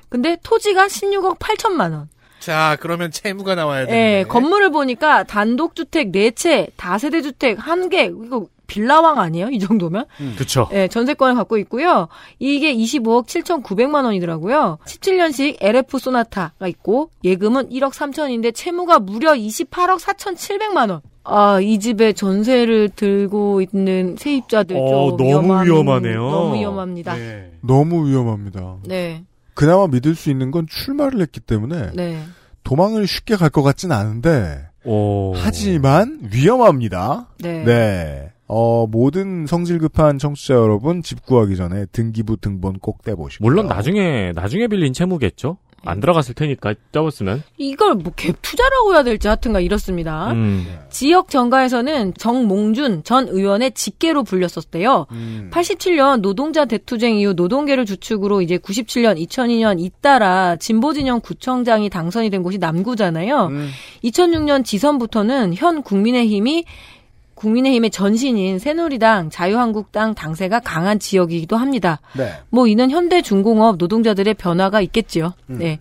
근데 토지가 십육억 팔천만 원. 자, 그러면 채무가 나와야 되네. 예, 건물을 보니까 단독주택 네 채, 다세대주택 한 개, 이거 빌라왕 아니에요? 이 정도면? 음, 그쵸. 예, 전세권을 갖고 있고요. 이게 이십오억 칠천구백만 원이더라고요. 십칠 년식 엘에프 소나타가 있고, 예금은 일억 삼천인데, 채무가 무려 이십팔억 사천칠백만 원. 아, 이 집에 전세를 들고 있는 세입자들 어, 좀 너무 위험한, 위험하네요. 너무 위험합니다. 네. 너무 위험합니다. 네. 그나마 믿을 수 있는 건 출마를 했기 때문에 네. 도망을 쉽게 갈 것 같진 않은데 오. 하지만 위험합니다. 네. 네. 어, 모든 성질급한 청취자 여러분 집 구하기 전에 등기부 등본 꼭 떼보시고 물론 나중에 나중에 빌린 채무겠죠. 안 들어갔을 테니까 짜봤으면 이걸 뭐 갭 투자라고 해야 될지 하여튼가 이렇습니다. 음. 지역 정가에서는 정몽준 전 의원의 직계로 불렸었대요. 음. 팔십칠 년 노동자 대투쟁 이후 노동계를 주축으로 이제 구십칠 년, 이천이 년 잇따라 진보진영 구청장이 당선이 된 곳이 남구잖아요. 음. 이천육 년 지선부터는 현 국민의힘이 국민의힘의 전신인 새누리당, 자유한국당 당세가 강한 지역이기도 합니다. 네. 뭐 이는 현대중공업 노동자들의 변화가 있겠지요. 음. 네.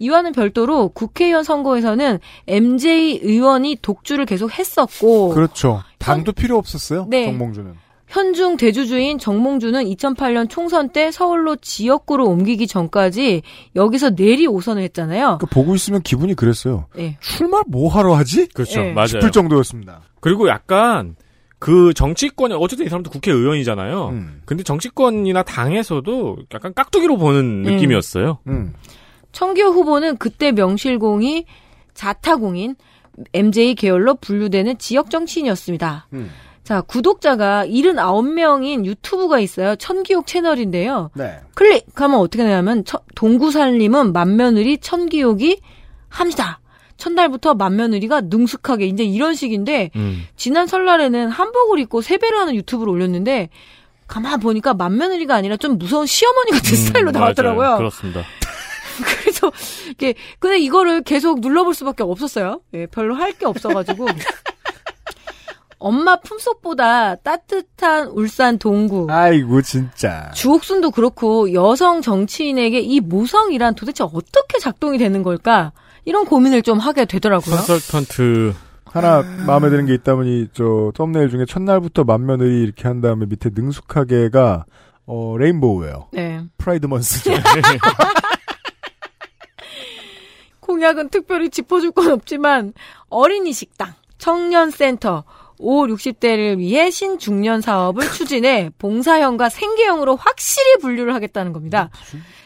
이와는 별도로 국회의원 선거에서는 엠제이 의원이 독주를 계속 했었고 그렇죠. 당도 현, 필요 없었어요. 네. 정몽준은. 현중 대주주인 정몽준은 이천팔 년 총선 때 서울로 지역구로 옮기기 전까지 여기서 내리 오선을 했잖아요. 그러니까 보고 있으면 기분이 그랬어요. 네. 출마 뭐 하러 하지? 그렇죠. 네. 맞아요. 싶을 정도였습니다. 그리고 약간 그 정치권이 어쨌든 이 사람도 국회의원이잖아요. 음. 근데 정치권이나 당에서도 약간 깍두기로 보는 음. 느낌이었어요. 음. 청기호 후보는 그때 명실공히 자타공인 엠제이 계열로 분류되는 지역 정치인이었습니다. 음. 자, 구독자가 칠십구 명인 유튜브가 있어요. 천기옥 채널인데요. 네. 클릭하면 어떻게 되냐면 동구살림은 만며느리 천기옥이 함시다. 첫날부터 맏며느리가 능숙하게 이제 이런 식인데 음. 지난 설날에는 한복을 입고 세배를 하는 유튜브를 올렸는데 가만 보니까 맏며느리가 아니라 좀 무서운 시어머니 같은 음, 스타일로 나왔더라고요. 맞아요. 그렇습니다. 그래서 이게 근데 이거를 계속 눌러볼 수밖에 없었어요. 예, 별로 할 게 없어가지고 엄마 품속보다 따뜻한 울산 동구. 아이고 진짜. 주옥순도 그렇고 여성 정치인에게 이 모성이란 도대체 어떻게 작동이 되는 걸까? 이런 고민을 좀 하게 되더라고요. 컨설턴트. 하나 마음에 드는 게 있다면 이 저 썸네일 중에 첫날부터 맏며느리 이렇게 한 다음에 밑에 능숙하게가 어 레인보우예요. 네. 프라이드먼스죠. 공약은 특별히 짚어줄 건 없지만 어린이 식당, 청년센터, 오십, 육십 대를 위해 신중년 사업을 추진해 봉사형과 생계형으로 확실히 분류를 하겠다는 겁니다.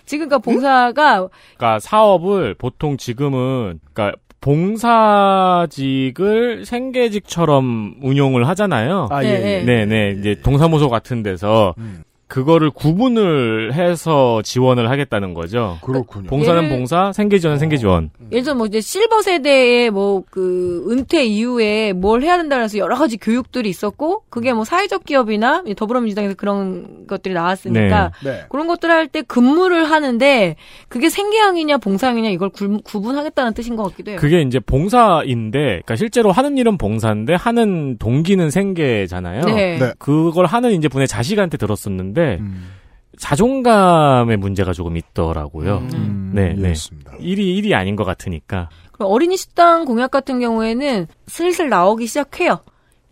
지금 그러니까 봉사가 응? 그러니까 사업을 보통 지금은 그러니까 봉사직을 생계직처럼 운용을 하잖아요. 아, 예, 예. 네네 이제 동사무소 같은 데서 음. 그거를 구분을 해서 지원을 하겠다는 거죠. 그렇군요. 봉사는 봉사, 생계지원은 생계지원. 예를 들어 뭐 이제 실버 세대에 뭐 그 은퇴 이후에 뭘 해야 된다고 해서 여러 가지 교육들이 있었고 그게 뭐 사회적 기업이나 더불어민주당에서 그런 것들이 나왔으니까 네. 네. 그런 것들을 할 때 근무를 하는데 그게 생계형이냐 봉사형이냐 이걸 구, 구분하겠다는 뜻인 것 같기도 해요. 그게 이제 봉사인데 그러니까 실제로 하는 일은 봉사인데 하는 동기는 생계잖아요. 네. 네. 그걸 하는 이제 분의 자식한테 들었었는데 음. 자존감의 문제가 조금 있더라고요. 음. 네, 네. 일이 일이 아닌 것 같으니까. 그럼 어린이 식당 공약 같은 경우에는 슬슬 나오기 시작해요.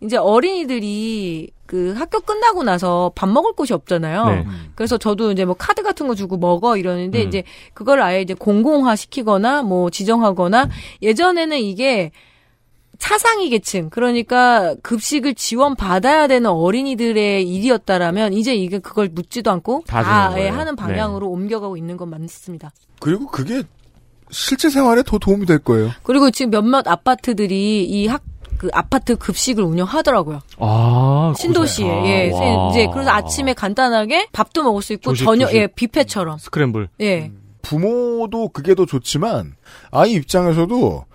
이제 어린이들이 그 학교 끝나고 나서 밥 먹을 곳이 없잖아요. 네. 그래서 저도 이제 뭐 카드 같은 거 주고 먹어 이러는데 음. 이제 그걸 아예 이제 공공화 시키거나 뭐 지정하거나 음. 예전에는 이게 차상위 계층, 그러니까 급식을 지원받아야 되는 어린이들의 일이었다라면 이제 이게 그걸 묻지도 않고 다 예, 하는 방향으로 네. 옮겨가고 있는 건 맞습니다. 그리고 그게 실제 생활에 더 도움이 될 거예요. 그리고 지금 몇몇 아파트들이 이 학 그 아파트 급식을 운영하더라고요. 아, 신도시에. 예. 아, 이제 그래서 아침에 간단하게 밥도 먹을 수 있고 조식, 저녁 조식. 예, 뷔페처럼. 스크램블. 예. 음. 부모도 그게 더 좋지만 아이 입장에서도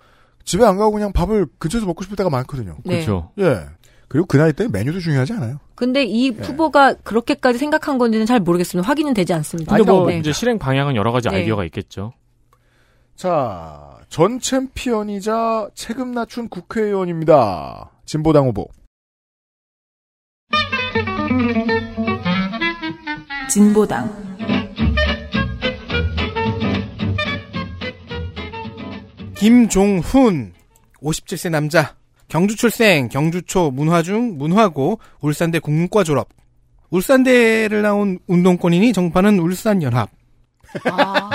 집에 안 가고 그냥 밥을 근처에서 먹고 싶을 때가 많거든요. 네. 그렇죠. 예. 그리고 그 나이 때 메뉴도 중요하지 않아요. 근데 이 예. 후보가 그렇게까지 생각한 건지는 잘 모르겠습니다. 확인은 되지 않습니다. 근데 뭐 네. 이제 실행 방향은 여러 가지 네. 아이디어가 있겠죠. 자, 전 챔피언이자 체급 낮춘 국회의원입니다. 진보당 후보. 진보당. 김종훈, 오십칠 세 남자, 경주 출생, 경주초, 문화중, 문화고, 울산대 공문과 졸업. 울산대를 나온 운동권이니 정파는 울산연합. 아.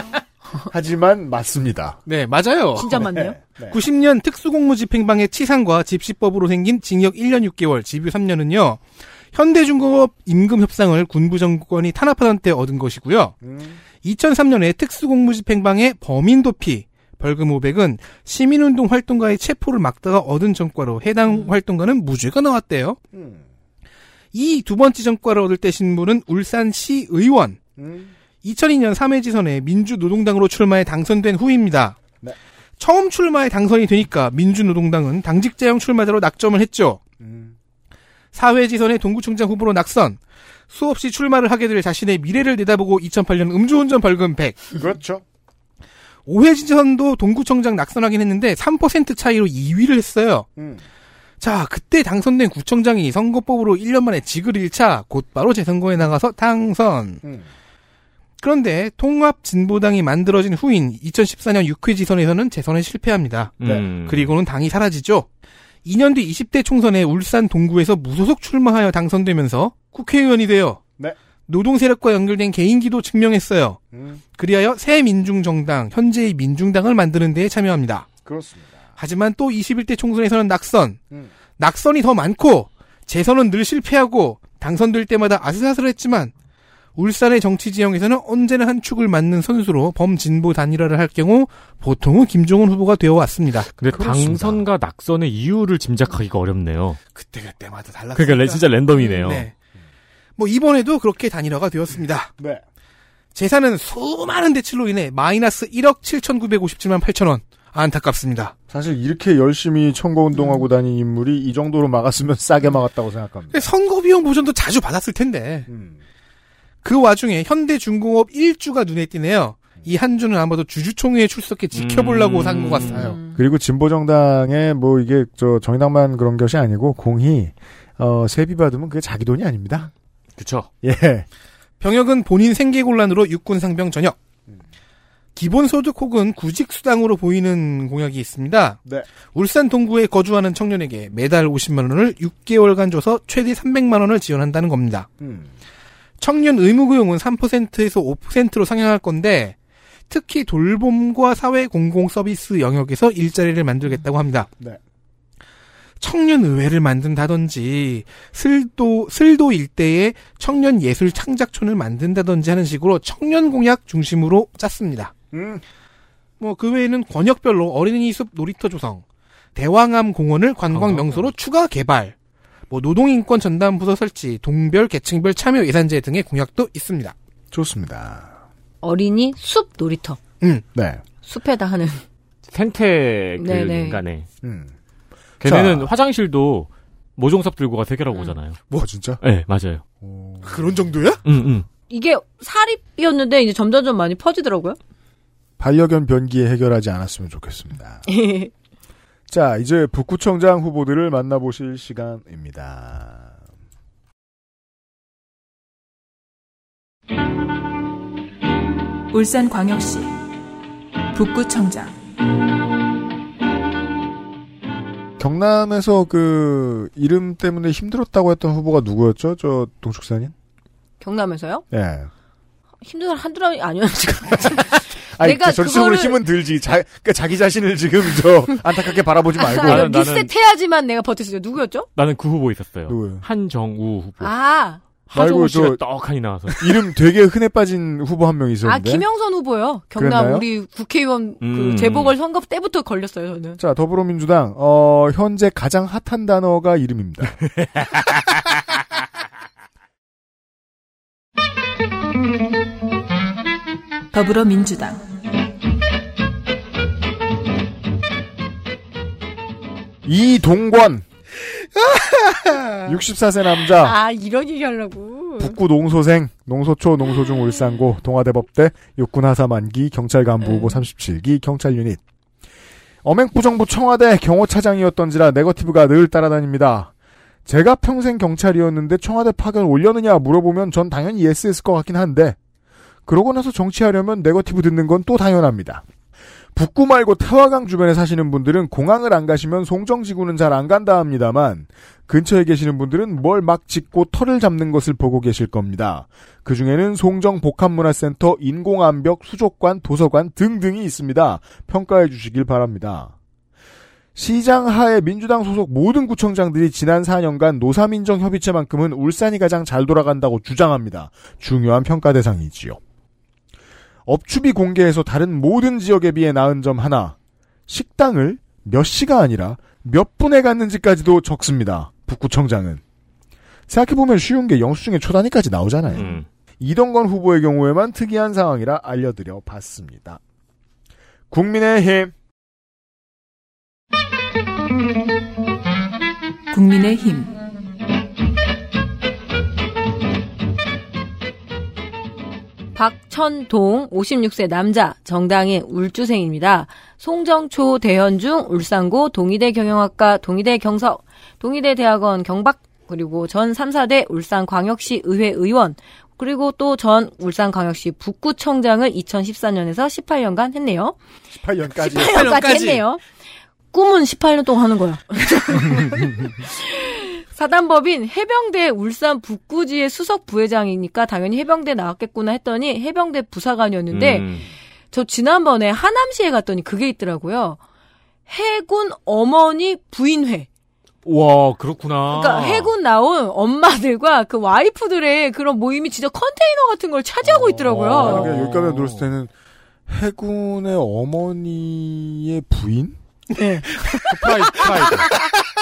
하지만 맞습니다. 네, 맞아요. 진짜 맞네요. 네. 구십 년 특수공무집행방해 치상과 집시법으로 생긴 징역 일 년 육 개월, 집유 삼 년은요. 현대중공업 임금 협상을 군부 정권이 탄압하던 때 얻은 것이고요. 음. 이천삼 년에 특수공무집행방해 범인 도피. 벌금 오백은 시민운동 활동가의 체포를 막다가 얻은 전과로 해당 음. 활동가는 무죄가 나왔대요. 음. 이 두 번째 전과를 얻을 때 신분은 울산시 의원. 음. 이천이 년 삼 회 지선에 민주노동당으로 출마해 당선된 후입니다. 네. 처음 출마해 당선이 되니까 민주노동당은 당직자형 출마자로 낙점을 했죠. 음. 사 회 지선에 동구청장 후보로 낙선. 수없이 출마를 하게 될 자신의 미래를 내다보고 이천팔 년 음주운전 벌금 백. 그렇죠. 오 회 지선도 동구청장 낙선하긴 했는데 삼 퍼센트 차이로 이 위를 했어요. 음. 자, 그때 당선된 구청장이 선거법으로 일 년 만에 직을 일 차 곧바로 재선거에 나가서 당선. 음. 그런데 통합진보당이 만들어진 후인 이천십사 년 육 회 지선에서는 재선에 실패합니다. 음. 그리고는 당이 사라지죠. 이 년 뒤 이십 대 총선에 울산 동구에서 무소속 출마하여 당선되면서 국회의원이 돼요. 네. 노동세력과 연결된 개인기도 증명했어요. 음. 그리하여 새 민중정당, 현재의 민중당을 만드는 데에 참여합니다. 그렇습니다. 하지만 또 이십일 대 총선에서는 낙선. 음. 낙선이 더 많고 재선은 늘 실패하고 당선될 때마다 아슬아슬했지만 울산의 정치지형에서는 언제나 한 축을 맞는 선수로 범진보 단일화를 할 경우 보통은 김종훈 후보가 되어왔습니다. 근데 그렇습니다. 당선과 낙선의 이유를 짐작하기가 어렵네요. 그때그때마다 달랐습니다. 그러니까 진짜 랜덤이네요. 네. 뭐 이번에도 그렇게 단일화가 되었습니다. 네. 재산은 수많은 대출로 인해 마이너스 일억 칠천구백오십칠만 팔천 원. 안타깝습니다. 사실 이렇게 열심히 청거운동하고 음. 다닌 인물이 이 정도로 막았으면 싸게 막았다고 생각합니다. 선거비용 보전도 자주 받았을 텐데. 음. 그 와중에 현대중공업 일 주가 눈에 띄네요. 이 한 주는 아마도 주주총회에 출석해 지켜보려고 음. 산 것 같아요. 음. 그리고 진보정당의 뭐 이게 저 정의당만 그런 것이 아니고 공이 어 세비 받으면 그게 자기 돈이 아닙니다. 그렇죠. 예. 병역은 본인 생계 곤란으로 육군 상병 전역. 기본소득 혹은 구직수당으로 보이는 공약이 있습니다. 네. 울산 동구에 거주하는 청년에게 매달 오십만 원을 육 개월간 줘서 최대 삼백만 원을 지원한다는 겁니다. 음. 청년 의무고용은 삼 퍼센트에서 오 퍼센트로 상향할 건데 특히 돌봄과 사회공공서비스 영역에서 일자리를 만들겠다고 합니다. 네. 청년의회를 만든다든지 슬도 슬도 일대에 청년예술 창작촌을 만든다든지 하는 식으로 청년공약 중심으로 짰습니다. 음. 뭐 그 외에는 권역별로 어린이숲 놀이터 조성, 대왕암 공원을 관광명소로 어. 추가 개발, 뭐 노동인권 전담부서 설치, 동별 계층별 참여 예산제 등의 공약도 있습니다. 좋습니다. 어린이 숲 놀이터. 음, 네. 숲에다 하는 생태 교육인간에. 음. 걔네는 자. 화장실도 모종삽 들고 가서 해결하고 응. 오잖아요. 뭐 진짜? 네, 맞아요. 오... 그런 정도야? 응, 응. 이게 사립이었는데 이제 점점점 많이 퍼지더라고요. 반려견 변기에 해결하지 않았으면 좋겠습니다. 자, 이제 북구청장 후보들을 만나보실 시간입니다. 울산광역시 북구청장. 경남에서 그 이름 때문에 힘들었다고 했던 후보가 누구였죠? 저 동축사님? 경남에서요? 예. 네. 힘든 사람 한두 사람이 아니었지. 아니, 내가 전체적으로 그거를... 힘은 들지. 자, 그러니까 자기 자신을 지금 저 안타깝게 바라보지 말고. 아, 리셋해야지만 내가 버텼어요. 누구였죠? 나는 그 후보 있었어요. 누구예요? 한정우 후보. 아. 하정우 씨가 떡하니 나와서 이름 되게 흔해 빠진 후보 한 명 있었는데. 아, 김영선 후보요. 경남 그랬나요? 우리 국회의원 음. 그 재보궐 선거 때부터 걸렸어요, 저는. 자, 더불어민주당 어, 현재 가장 핫한 단어가 이름입니다. 더불어민주당 이동권 육십사 세 남자. 아, 이런 얘기 하려고. 북구 농소생, 농소초, 농소중, 울산고, 동아대법대, 육군 하사 만기, 경찰 간부 후보 삼십칠 기 경찰 유닛. 엄행부 정부 청와대 경호차장이었던지라 네거티브가 늘 따라다닙니다. 제가 평생 경찰이었는데 청와대 파견 올려느냐 물어보면 전 당연히 예스 했을 것 같긴 한데 그러고 나서 정치하려면 네거티브 듣는 건 또 당연합니다. 북구 말고 태화강 주변에 사시는 분들은 공항을 안 가시면 송정지구는 잘 안 간다 합니다만 근처에 계시는 분들은 뭘 막 짓고 털을 잡는 것을 보고 계실 겁니다. 그중에는 송정복합문화센터, 인공암벽, 수족관, 도서관 등등이 있습니다. 평가해 주시길 바랍니다. 시장 하에 민주당 소속 모든 구청장들이 지난 사 년간 노사민정 협의체만큼은 울산이 가장 잘 돌아간다고 주장합니다. 중요한 평가 대상이지요. 업추비 공개에서 다른 모든 지역에 비해 나은 점 하나. 식당을 몇 시가 아니라 몇 분에 갔는지까지도 적습니다. 북구청장은. 생각해보면 쉬운 게 영수증의 초단위까지 나오잖아요. 음. 이동건 후보의 경우에만 특이한 상황이라 알려드려 봤습니다. 국민의힘. 국민의힘 박천동 오십육 세 남자 정당의 울주생입니다. 송정초 대현중 울산고 동의대 경영학과 동의대 경석 동의대 대학원 경박 그리고 전 삼, 사대 울산광역시 의회 의원 그리고 또 전 울산광역시 북구청장을 이천십사 년에서 십팔 년간 했네요. 십팔 년까지 십팔 년까지 했네요. 꿈은 십팔 년 동안 하는 거야. 사단법인 해병대 울산 북구지의 수석 부회장이니까 당연히 해병대 나왔겠구나 했더니 해병대 부사관이었는데 음. 저 지난번에 하남시에 갔더니 그게 있더라고요. 해군 어머니 부인회. 와, 그렇구나. 그러니까 해군 나온 엄마들과 그 와이프들의 그런 모임이 진짜 컨테이너 같은 걸 차지하고 있더라고요. 여기까지 들었을 때는 해군의 어머니의 부인? 네. 프라이드, 프라이드.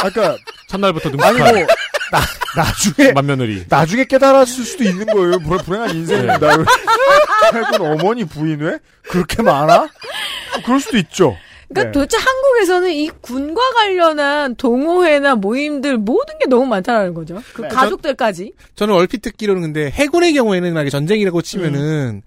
아까 첫날부터 눈. 아니 뭐 나, 나중에 만며느리. 나중에 깨달았을 수도 있는 거예요. 불, 불행한 인생입니다. 네. 해군 어머니 부인회 그렇게 많아? 어, 그럴 수도 있죠. 그러니까 네. 도대체 한국에서는 이 군과 관련한 동호회나 모임들 모든 게 너무 많다라는 거죠. 그 네. 가족들까지. 저, 저는 얼핏 듣기로는 근데 해군의 경우에는 만약에 전쟁이라고 치면은. 음.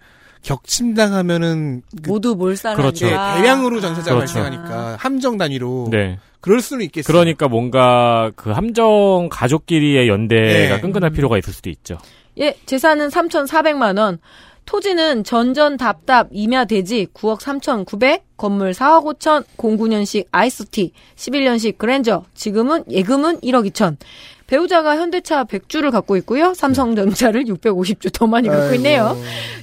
격침당하면은 그 모두 몰살하니까 그렇죠. 대량으로 전사자가 아, 발생하니까 그렇죠. 함정 단위로 네. 그럴 수는 있겠어요. 그러니까 뭔가 그 함정 가족끼리의 연대가 네. 끈끈할 음. 필요가 있을 수도 있죠. 예, 재산은 삼천사백만 원, 토지는 전전답답 임야대지 구억 삼천구백, 건물 사억 오천, 공구 년식 아이스티, 십일 년식 그랜저, 지금은 예금은 일억 이천. 배우자가 현대차 백 주를 갖고 있고요. 삼성전자를 육백오십 주 더 많이 갖고 있네요.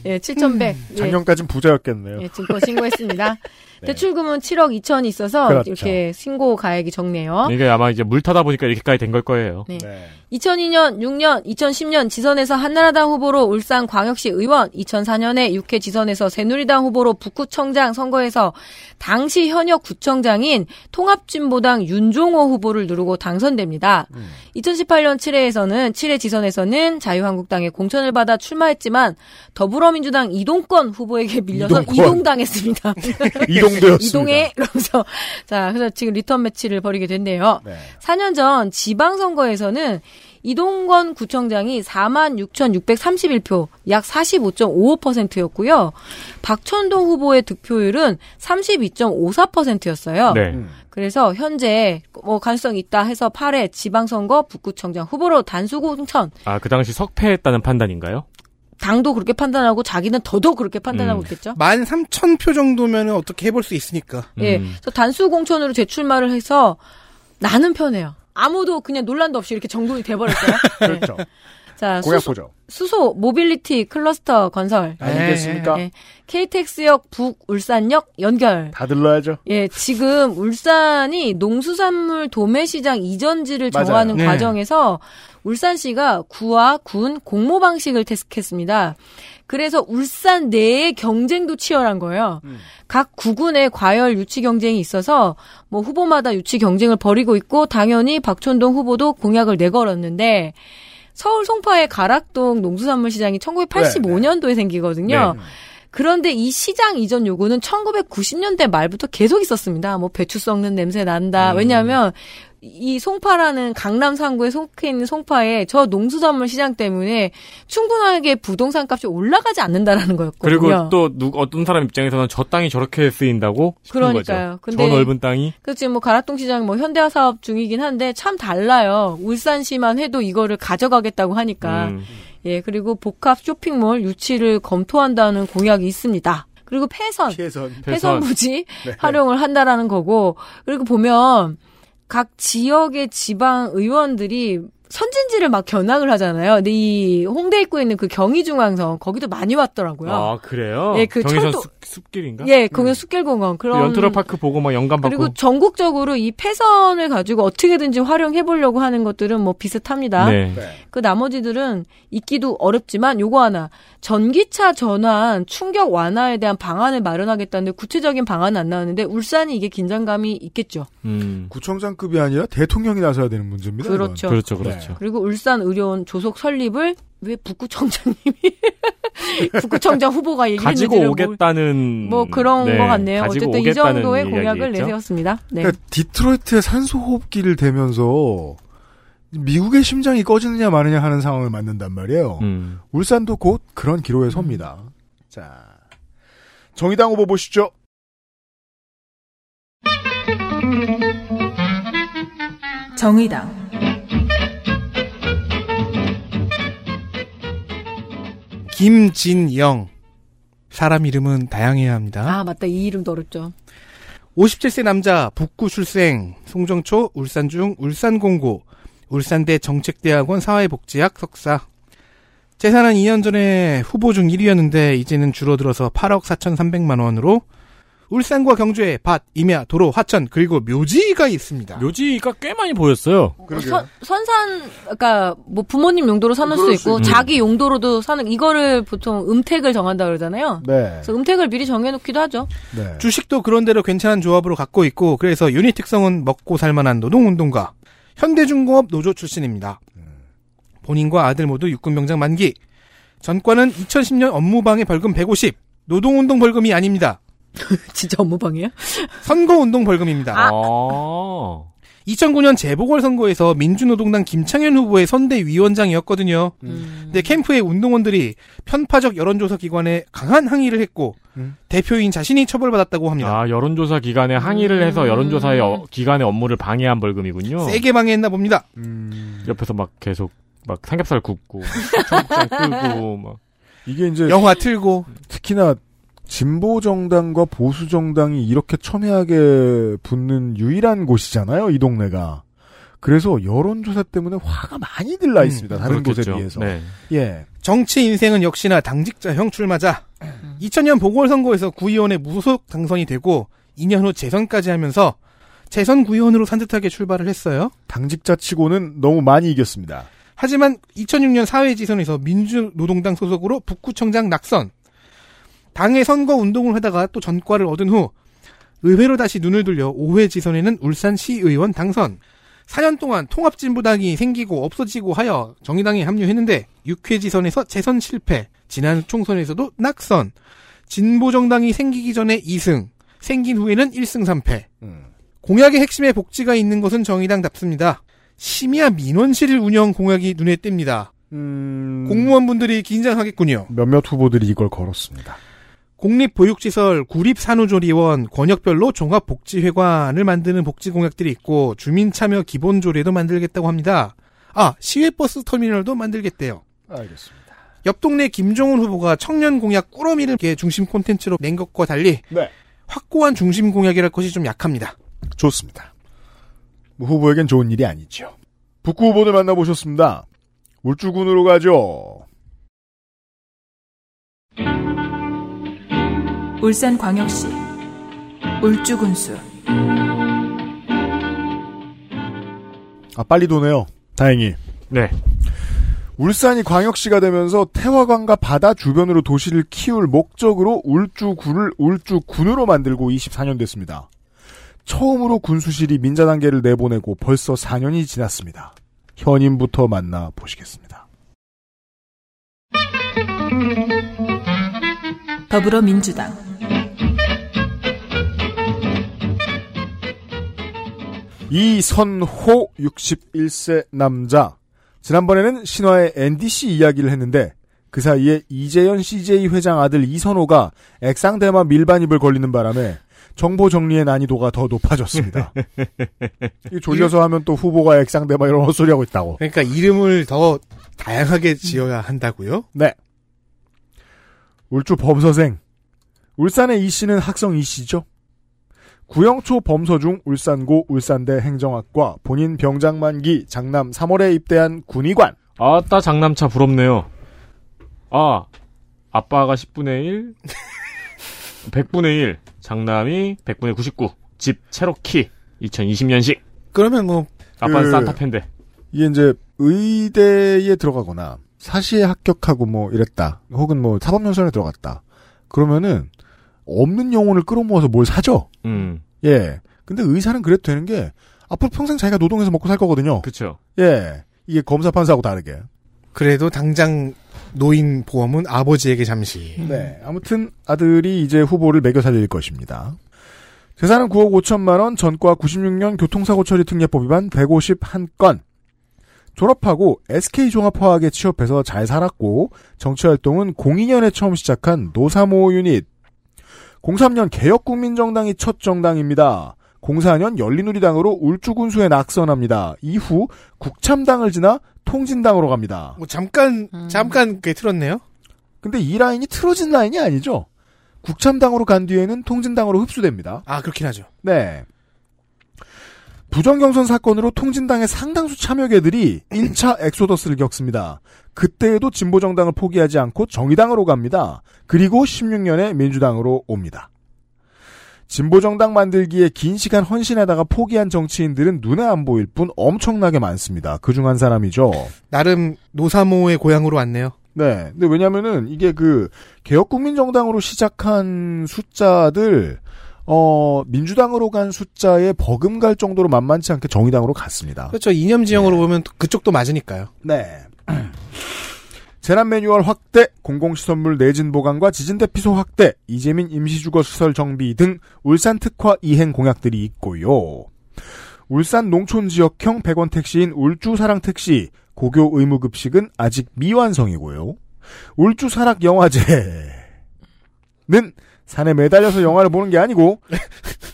예, 칠천백. 음, 작년까지는 예. 부자였겠네요. 예, 증권 신고했습니다. 네. 대출금은 칠억 이천이 있어서 그렇죠. 이렇게 신고 가액이 적네요. 이게 아마 이제 물 타다 보니까 이렇게까지 된 걸 거예요. 네. 네. 이천이 년, 육 년, 이천십 년 지선에서 한나라당 후보로 울산 광역시 의원, 이천사 년에 육회 지선에서 새누리당 후보로 북구청장 선거에서 당시 현역 구청장인 통합진보당 윤종호 후보를 누르고 당선됩니다. 음. 이천십팔 년 칠 회에서는 칠 회 지선에서는 자유한국당의 공천을 받아 출마했지만 더불어민주당 이동권 후보에게 밀려서 이동권. 이동당했습니다. 이동되었습니다. 이동해 이러면서 자 그래서 지금 리턴 매치를 벌이게 됐네요. 네. 사 년 전 지방선거에서는 이동건 구청장이 사만 육천육백삼십일 표, 약 사십오 점 오오 퍼센트였고요. 박천동 후보의 득표율은 삼십이 점 오사 퍼센트였어요. 네. 음. 그래서 현재 뭐 가능성이 있다 해서 팔 회 지방선거 북구청장 후보로 단수 공천. 아, 그 당시 석패했다는 판단인가요? 당도 그렇게 판단하고 자기는 더더욱 그렇게 판단하고 음. 있겠죠. 만 삼천 표 정도면 어떻게 해볼 수 있으니까. 음. 예, 그래서 단수 공천으로 재출마를 해서 나는 편해요. 아무도 그냥 논란도 없이 이렇게 정돈이 돼버렸어요. 그렇죠. 자, 공약 수소, 보죠. 수소 모빌리티 클러스터 건설. 아니겠습니까? 예, 예. 케이티엑스역 북 울산역 연결. 다 들러야죠. 예, 지금 울산이 농수산물 도매시장 이전지를 정하는 맞아요. 과정에서 네. 울산시가 구와 군 공모 방식을 택했습니다. 그래서 울산 내의 경쟁도 치열한 거예요. 음. 각 구군의 과열 유치 경쟁이 있어서 뭐 후보마다 유치 경쟁을 벌이고 있고 당연히 박천동 후보도 공약을 내걸었는데 서울 송파의 가락동 농수산물 시장이 천구백팔십오 년도에 네, 네. 생기거든요. 네. 그런데 이 시장 이전 요구는 천구백구십 년대 말부터 계속 있었습니다. 뭐 배추 썩는 냄새 난다. 음. 왜냐하면 이 송파라는 강남 상구에 속해 있는 송파에 저 농수산물 시장 때문에 충분하게 부동산 값이 올라가지 않는다라는 거였거든요. 그리고 또 누, 어떤 사람 입장에서는 저 땅이 저렇게 쓰인다고 싶은 그러니까요. 거죠. 근데 저 넓은 땅이. 그렇지 뭐 가락동 시장 뭐 현대화 사업 중이긴 한데 참 달라요. 울산시만 해도 이거를 가져가겠다고 하니까. 음. 예 그리고 복합 쇼핑몰 유치를 검토한다는 공약이 있습니다. 그리고 폐선, 폐선, 폐선 부지 네. 활용을 한다라는 거고 그리고 보면. 각 지역의 지방 의원들이 선진지를 막 견학을 하잖아요. 근데 이 홍대 입구에 있는 그 경의중앙선 거기도 많이 왔더라고요. 아 그래요? 예, 그 경의선 철도... 숲, 숲길인가? 예, 경의선 음. 숲길공원. 그런 연트로파크 보고 막 영감 받고. 그리고 전국적으로 이 폐선을 가지고 어떻게든지 활용해 보려고 하는 것들은 뭐 비슷합니다. 네. 네. 그 나머지들은 있기도 어렵지만 요거 하나 전기차 전환 충격 완화에 대한 방안을 마련하겠다는데 구체적인 방안은 안 나오는데 울산이 이게 긴장감이 있겠죠. 음. 구청장급이 아니라 대통령이 나서야 되는 문제입니다. 그렇죠, 이건. 그렇죠, 그렇죠. 네. 그리고 울산 의료원 조속 설립을 왜 북구청장님이 북구청장 후보가 얘기했는지 가지고 오겠다는 뭐 그런 네, 것 같네요. 어쨌든 이 정도의 공약을 내세웠습니다. 네. 그러니까 디트로이트의 산소호흡기를 대면서 미국의 심장이 꺼지느냐 마느냐 하는 상황을 만든단 말이에요. 음. 울산도 곧 그런 기로에 섭니다. 음. 자, 정의당 후보 보시죠. 정의당 김진영. 사람 이름은 다양해야 합니다. 아, 맞다. 이 이름도 어렵죠. 오십칠 세 남자, 북구 출생, 송정초, 울산중, 울산공고, 울산대 정책대학원 사회복지학 석사. 재산은 이 년 전에 후보 중 일 위였는데 이제는 줄어들어서 팔억 사천삼백만 원으로 울산과 경주에 밭, 임야, 도로, 하천 그리고 묘지가 있습니다. 묘지가 꽤 많이 보였어요. 선, 선산, 그러니까 뭐 부모님 용도로 사놓을 수 있고 음. 자기 용도로도 사는 이거를 보통 음택을 정한다 그러잖아요. 네. 그래서 음택을 미리 정해놓기도 하죠. 네. 주식도 그런대로 괜찮은 조합으로 갖고 있고 그래서 유닛 특성은 먹고 살만한 노동운동가, 현대중공업 노조 출신입니다. 본인과 아들 모두 육군병장 만기. 전과는 이천십 년 업무방해 벌금 백오십. 노동운동 벌금이 아닙니다. 진짜 업무방해야? 선거운동 벌금입니다. 아. 이천구 년 재보궐선거에서 민주노동당 김창현 후보의 선대위원장이었거든요. 음. 근데 캠프의 운동원들이 편파적 여론조사기관에 강한 항의를 했고 음. 대표인 자신이 처벌받았다고 합니다. 아, 여론조사기관에 항의를 해서 여론조사의 어, 기관의 업무를 방해한 벌금이군요. 세게 방해했나 봅니다. 음. 옆에서 막 계속 막 삼겹살 굽고 청국장 끓고 막 이게 이제 영화 틀고 특히나 진보 정당과 보수 정당이 이렇게 첨예하게 붙는 유일한 곳이잖아요, 이 동네가. 그래서 여론조사 때문에 화가 많이 들라 있습니다, 음, 다른 그렇겠죠. 곳에 비해서. 네. 예. 정치 인생은 역시나 당직자형 출마자. 음. 이천 년 보궐선거에서 구의원의 무소속 당선이 되고 이 년 후 재선까지 하면서 재선 구의원으로 산뜻하게 출발을 했어요. 당직자 치고는 너무 많이 이겼습니다. 하지만 이천육 년 사회지선에서 민주노동당 소속으로 북구청장 낙선. 당의 선거운동을 하다가 또 전과를 얻은 후 의회로 다시 눈을 돌려 오 회 지선에는 울산시의원 당선. 사 년 동안 통합진보당이 생기고 없어지고 하여 정의당에 합류했는데 육 회 지선에서 재선 실패, 지난 총선에서도 낙선. 진보정당이 생기기 전에 이 승, 생긴 후에는 일 승 삼 패. 음. 공약의 핵심에 복지가 있는 것은 정의당답습니다. 심야 민원실 운영 공약이 눈에 띕니다. 음... 공무원분들이 긴장하겠군요. 몇몇 후보들이 이걸 걸었습니다. 공립보육시설, 구립산후조리원, 권역별로 종합복지회관을 만드는 복지공약들이 있고 주민참여 기본조례도 만들겠다고 합니다. 아, 시외버스 터미널도 만들겠대요. 알겠습니다. 옆 동네 김종훈 후보가 청년공약 꾸러미를 중심 콘텐츠로 낸 것과 달리 네. 확고한 중심공약이랄 것이 좀 약합니다. 좋습니다. 후보에겐 좋은 일이 아니죠. 북구 후보를 만나보셨습니다. 울주군으로 가죠. 울산광역시 울주군수. 아, 빨리 도네요. 다행히. 네. 울산이 광역시가 되면서 태화강과 바다 주변으로 도시를 키울 목적으로 울주군을 울주군으로 만들고 이십사 년 됐습니다. 처음으로 군수실이 민자단계를 내보내고 벌써 사 년이 지났습니다. 현인부터 만나보시겠습니다. 더불어민주당 이선호 육십일 세 남자. 지난번에는 신화의 엔디씨 이야기를 했는데 그 사이에 이재현 씨제이 회장 아들 이선호가 액상대마 밀반입을 걸리는 바람에 정보 정리의 난이도가 더 높아졌습니다. 졸려서 하면 또 후보가 액상대마 이런 헛소리하고 있다고. 그러니까 이름을 더 다양하게 지어야 한다고요? 네. 울주 범서생. 울산의 이 씨는 학성 이 씨죠. 구영초 범서중 울산고 울산대 행정학과 본인 병장 만기 장남 삼월에 입대한 군의관. 아따 장남차 부럽네요. 아 아빠가 십분의 일 백분의 일 장남이 백분의 구십구 집 체로키 이천이십 년식. 그러면 뭐 아빠는 그, 산타페인데. 이게 이제 의대에 들어가거나 사시에 합격하고 뭐 이랬다. 혹은 뭐 사법연수원에 들어갔다. 그러면은 없는 영혼을 끌어모아서 뭘 사죠. 음. 예. 근데 의사는 그래도 되는 게 앞으로 평생 자기가 노동해서 먹고 살 거거든요. 그렇죠. 예. 이게 검사 판사하고 다르게. 그래도 당장 노인 보험은 아버지에게 잠시. 네. 아무튼 아들이 이제 후보를 매겨 살릴 것입니다. 재산은 구억 오천만 원, 전과 구십육 년 교통사고 처리 특례법 위반 백오십일 건. 졸업하고 에스케이종합화학에 취업해서 잘 살았고 정치활동은 공이 년에 처음 시작한 노사모 유닛. 공삼 년 개혁국민정당이 첫 정당입니다. 공사 년 열린우리당으로 울주군수에 낙선합니다. 이후 국참당을 지나 통진당으로 갑니다. 뭐 잠깐 음. 잠깐 꽤 틀었네요. 근데 이 라인이 틀어진 라인이 아니죠. 국참당으로 간 뒤에는 통진당으로 흡수됩니다. 아 그렇긴 하죠. 네. 부정경선 사건으로 통진당의 상당수 참여계들이 일 차 엑소더스를 겪습니다. 그때에도 진보정당을 포기하지 않고 정의당으로 갑니다. 그리고 십육 년에 민주당으로 옵니다. 진보정당 만들기에 긴 시간 헌신하다가 포기한 정치인들은 눈에 안 보일 뿐 엄청나게 많습니다. 그중 한 사람이죠. 나름 노사모의 고향으로 왔네요. 네. 근데 왜냐면은 이게 그 개혁국민정당으로 시작한 숫자들 어, 민주당으로 간 숫자에 버금갈 정도로 만만치 않게 정의당으로 갔습니다. 그렇죠. 이념지형으로 네. 보면 그쪽도 맞으니까요. 네. 재난 매뉴얼 확대, 공공시설물 내진 보강과 지진 대피소 확대, 이재민 임시주거 시설 정비 등 울산 특화 이행 공약들이 있고요. 울산 농촌지역형 백 원 택시인 울주사랑택시, 고교 의무급식은 아직 미완성이고요. 울주산악영화제는 산에 매달려서 영화를 보는 게 아니고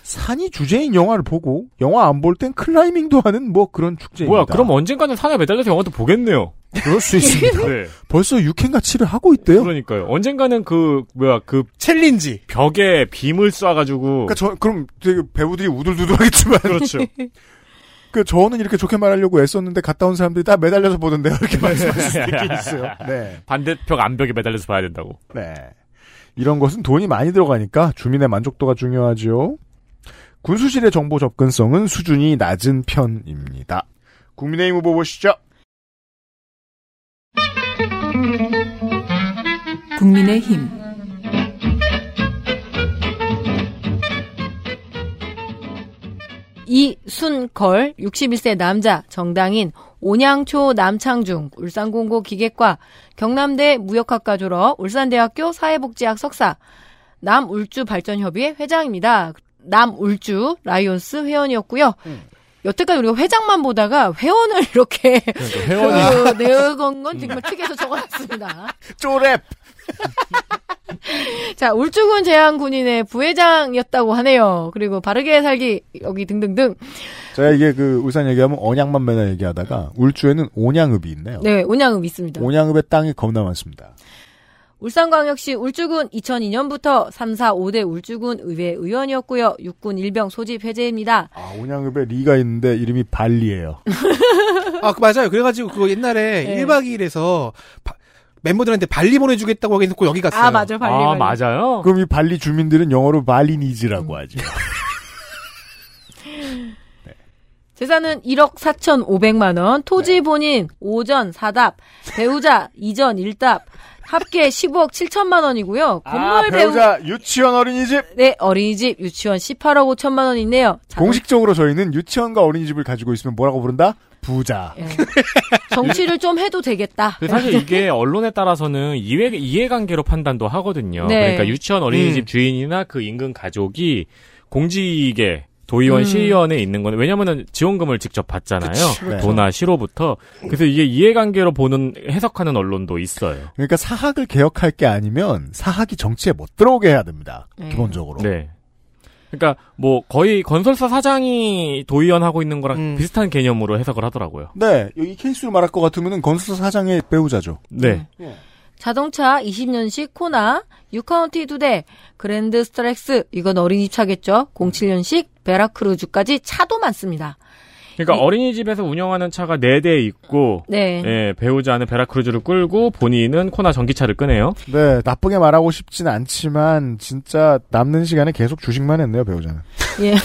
산이 주제인 영화를 보고 영화 안 볼 땐 클라이밍도 하는 뭐 그런 축제입니다. 뭐야 그럼 언젠가는 산에 매달려서 영화도 보겠네요. 그럴 수 있습니다. 네. 벌써 육 회인가 칠 회 하고 있대요. 그러니까요. 언젠가는 그 뭐야 그 챌린지 벽에 빔을 쏴가지고 그러니까 저, 그럼 되게 배우들이 우둘두둘하겠지만 그렇죠. 그 저는 이렇게 좋게 말하려고 애썼는데 갔다 온 사람들이 다 매달려서 보던데요. 이렇게 말씀하시는 게 있어요. 네. 반대편 암벽에 매달려서 봐야 된다고. 네. 이런 것은 돈이 많이 들어가니까 주민의 만족도가 중요하죠. 군수실의 정보 접근성은 수준이 낮은 편입니다. 국민의힘 후보 보시죠. 국민의힘 이순걸 육십일 세 남자 정당인 온양초 남창중 울산공고 기계과 경남대 무역학과 졸업 울산대학교 사회복지학 석사 남울주발전협의회 회장입니다. 남울주 라이온스 회원이었고요. 음. 여태까지 우리가 회장만 보다가 회원을 이렇게 그러니까 그 내건 건 정말 특이해서 적어놨습니다. 쪼랩. 자, 울주군 재향군인의 부회장이었다고 하네요. 그리고 바르게 살기 여기 등등등. 제가 이게 그 울산 얘기하면 언양만 맨날 얘기하다가 울주에는 온양읍이 있네요. 네, 온양읍 있습니다. 온양읍의 땅이 겁나 많습니다. 울산광역시 울주군 이천이 년부터 삼, 사, 오 대 울주군 의회 의원이었고요. 육군 일병 소집 해제입니다. 아, 온양읍에 리가 있는데 이름이 발리예요. 아, 그 맞아요. 그래가지고 그거 옛날에 네. 일 박 이 일에서 바, 멤버들한테 발리 보내주겠다고 하긴 했고 여기 갔어요. 아, 맞아요. 발리. 아, 발리. 맞아요. 그럼 이 발리 주민들은 영어로 발리니즈라고 음. 하죠. 재산은 일억 사천오백만 원, 토지 본인, 오전 사답, 배우자 이전 일답, 합계 십오억 칠천만 원이고요. 건물 아, 배우자 배우... 유치원 어린이집? 네, 어린이집 유치원 십팔억 오천만 원이네요. 자동... 공식적으로 저희는 유치원과 어린이집을 가지고 있으면 뭐라고 부른다? 부자. 네. 정치를 좀 해도 되겠다. 사실 이게 언론에 따라서는 이해, 이해관계로 판단도 하거든요. 네. 그러니까 유치원 어린이집 음. 주인이나 그 인근 가족이 공직에 도의원, 음. 시의원에 있는 건 왜냐하면 지원금을 직접 받잖아요. 그치, 도나 시로부터. 그래서 이게 이해관계로 보는 해석하는 언론도 있어요. 그러니까 사학을 개혁할 게 아니면 사학이 정치에 못 들어오게 해야 됩니다. 네. 기본적으로. 네. 그러니까 뭐 거의 건설사 사장이 도의원 하고 있는 거랑 음. 비슷한 개념으로 해석을 하더라고요. 네. 이 케이스로 말할 것 같으면은 건설사 사장의 배우자죠. 네. 네. 네. 자동차 이십 년식 코나, 유카운티 두 대, 그랜드 스트렉스, 이건 어린이집 차겠죠. 공칠 년식 베라크루즈까지 차도 많습니다. 그러니까 이, 어린이집에서 운영하는 차가 네 대 있고 네. 예, 배우자는 베라크루즈를 끌고 본인은 코나 전기차를 끄네요. 네, 나쁘게 말하고 싶진 않지만 진짜 남는 시간에 계속 주식만 했네요, 배우자는. 예.